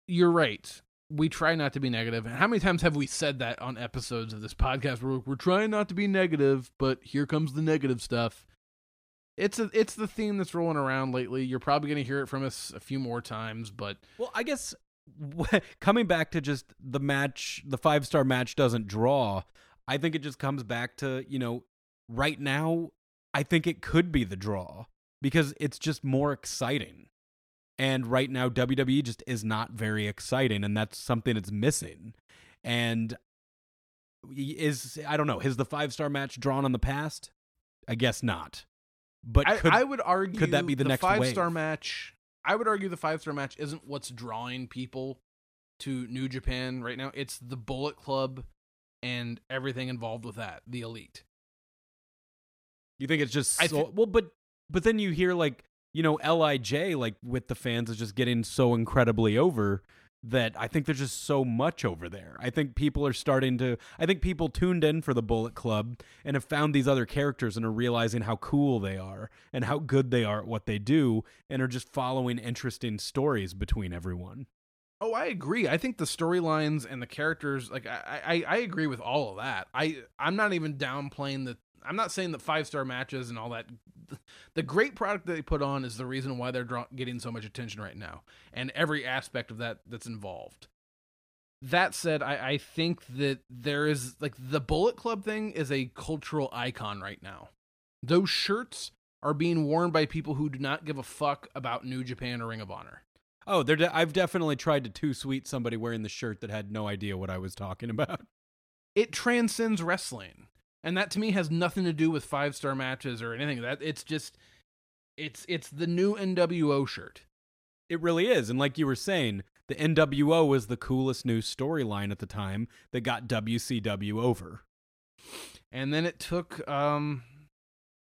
you're right. We try not to be negative. How many times have we said that on episodes of this podcast? We're, we're trying not to be negative, but here comes the negative stuff. It's a, it's the theme that's rolling around lately. You're probably going to hear it from us a few more times, but... Well, I guess coming back to just the match, the five-star match doesn't draw, I think it just comes back to, you know, right now, I think it could be the draw because it's just more exciting. And right now, W W E just is not very exciting, and that's something that's missing. And is, I don't know, is the five-star match drawn on the past? I guess not. But I, could, I would argue could that be the, the next five-star match? I would argue the five-star match isn't what's drawing people to New Japan right now. It's the Bullet Club and everything involved with that, the Elite. You think it's just... So, th- well, but but then you hear, like, you know, L I J, like, with the fans is just getting so incredibly over that I think there's just so much over there. I think people are starting to... I think people tuned in for the Bullet Club and have found these other characters and are realizing how cool they are and how good they are at what they do and are just following interesting stories between everyone. Oh, I agree. I think the storylines and the characters, like, I, I, I agree with all of that. I, I'm not even downplaying the... I'm not saying that five-star matches and all that... The great product that they put on is the reason why they're draw- getting so much attention right now, and every aspect of that that's involved. That said, I, I think that there is, like, the Bullet Club thing is a cultural icon right now. Those shirts are being worn by people who do not give a fuck about New Japan or Ring of Honor. Oh, they're de- I've definitely tried to two-sweet somebody wearing the shirt that had no idea what I was talking about. It transcends wrestling. And that, to me, has nothing to do with five-star matches or anything like that. It's just, it's it's the new N W O shirt. It really is. And like you were saying, the N W O was the coolest new storyline at the time that got W C W over. And then it took um,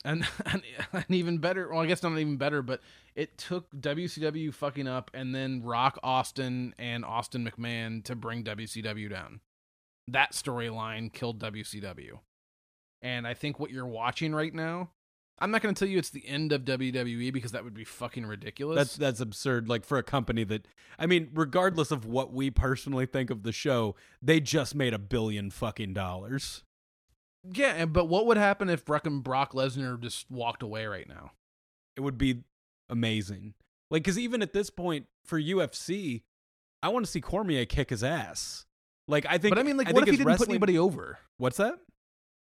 an, an, an even better, well, I guess not even better, but it took W C W fucking up and then Rock Austin and Austin McMahon to bring W C W down. That storyline killed W C W. And I think what you're watching right now, I'm not going to tell you it's the end of W W E because that would be fucking ridiculous. That's that's absurd. Like, for a company that, I mean, regardless of what we personally think of the show, they just made a billion fucking dollars. Yeah, but what would happen if Brock and Brock Lesnar just walked away right now? It would be amazing. Like, because even at this point for U F C, I want to see Cormier kick his ass. Like, I think. But I mean, like, I what if he didn't wrestling... put anybody over? What's that?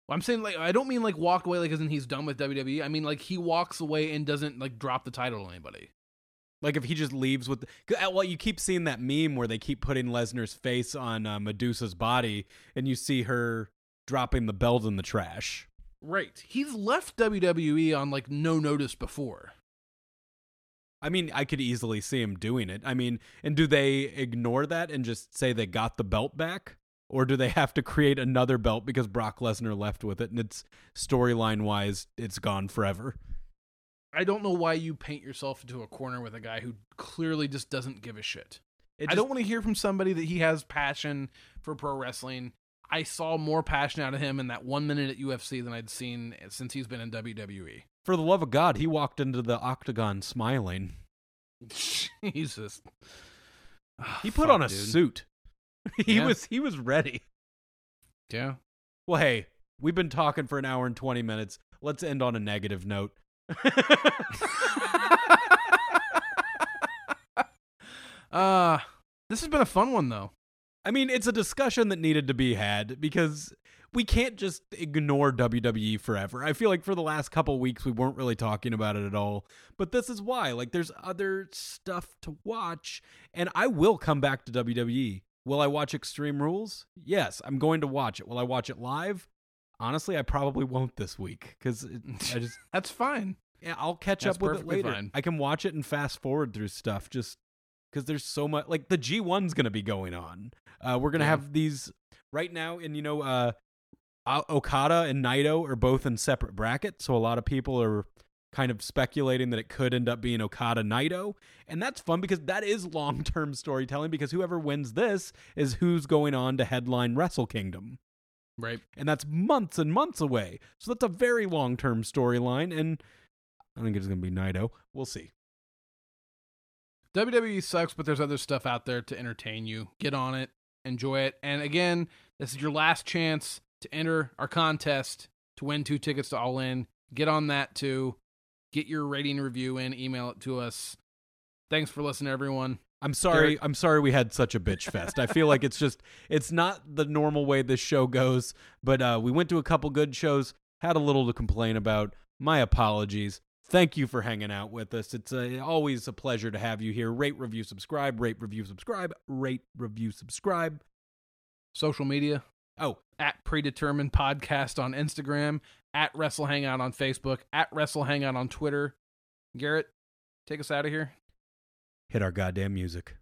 I'm saying, like, I don't mean like walk away, like, as in he's done with W W E. I mean, like, he walks away and doesn't like drop the title to anybody. Like, if he just leaves with, the, well, you keep seeing that meme where they keep putting Lesnar's face on uh, Medusa's body, and you see her dropping the belt in the trash. Right. He's left W W E on like no notice before. I mean, I could easily see him doing it. I mean, and do they ignore that and just say they got the belt back? Or do they have to create another belt because Brock Lesnar left with it and it's storyline-wise, it's gone forever? I don't know why you paint yourself into a corner with a guy who clearly just doesn't give a shit. It just, I don't want to hear from somebody that he has passion for pro wrestling. I saw more passion out of him in that one minute at U F C than I'd seen since he's been in W W E. For the love of God, he walked into the octagon smiling. Jesus. Oh, he put fuck, on a dude. suit. He yeah. was he was ready. Yeah. Well, hey, we've been talking for an hour and twenty minutes. Let's end on a negative note. uh, this has been a fun one, though. I mean, it's a discussion that needed to be had because we can't just ignore W W E forever. I feel like for the last couple weeks, we weren't really talking about it at all. But this is why. Like, there's other stuff to watch, and I will come back to W W E. Will I watch Extreme Rules? Yes, I'm going to watch it. Will I watch it live? Honestly, I probably won't this week because I just that's fine. Yeah, I'll catch that's up with it later. Fine. I can watch it and fast forward through stuff just because there's so much. Like the G one's going to be going on. Uh, we're going to yeah. have these right now, and you know, uh, Okada and Naito are both in separate brackets, so a lot of people are kind of speculating that it could end up being Okada Naito. And that's fun because that is long-term storytelling because whoever wins this is who's going on to headline Wrestle Kingdom. Right. And that's months and months away. So that's a very long-term storyline. And I think it's going to be Naito. We'll see. W W E sucks, but there's other stuff out there to entertain you. Get on it. Enjoy it. And again, this is your last chance to enter our contest to win two tickets to All In. Get on that too. Get your rating and review in, email it to us. Thanks for listening, everyone. I'm sorry. Derek. I'm sorry we had such a bitch fest. I feel like it's just, it's not the normal way this show goes, but uh, we went to a couple good shows, had a little to complain about. My apologies. Thank you for hanging out with us. It's a, always a pleasure to have you here. Rate, review, subscribe, rate, review, subscribe, rate, review, subscribe. Social media. Oh, at Predetermined Podcast on Instagram, at Wrestle Hangout on Facebook, at Wrestle Hangout on Twitter. Garrett, take us out of here. Hit our goddamn music.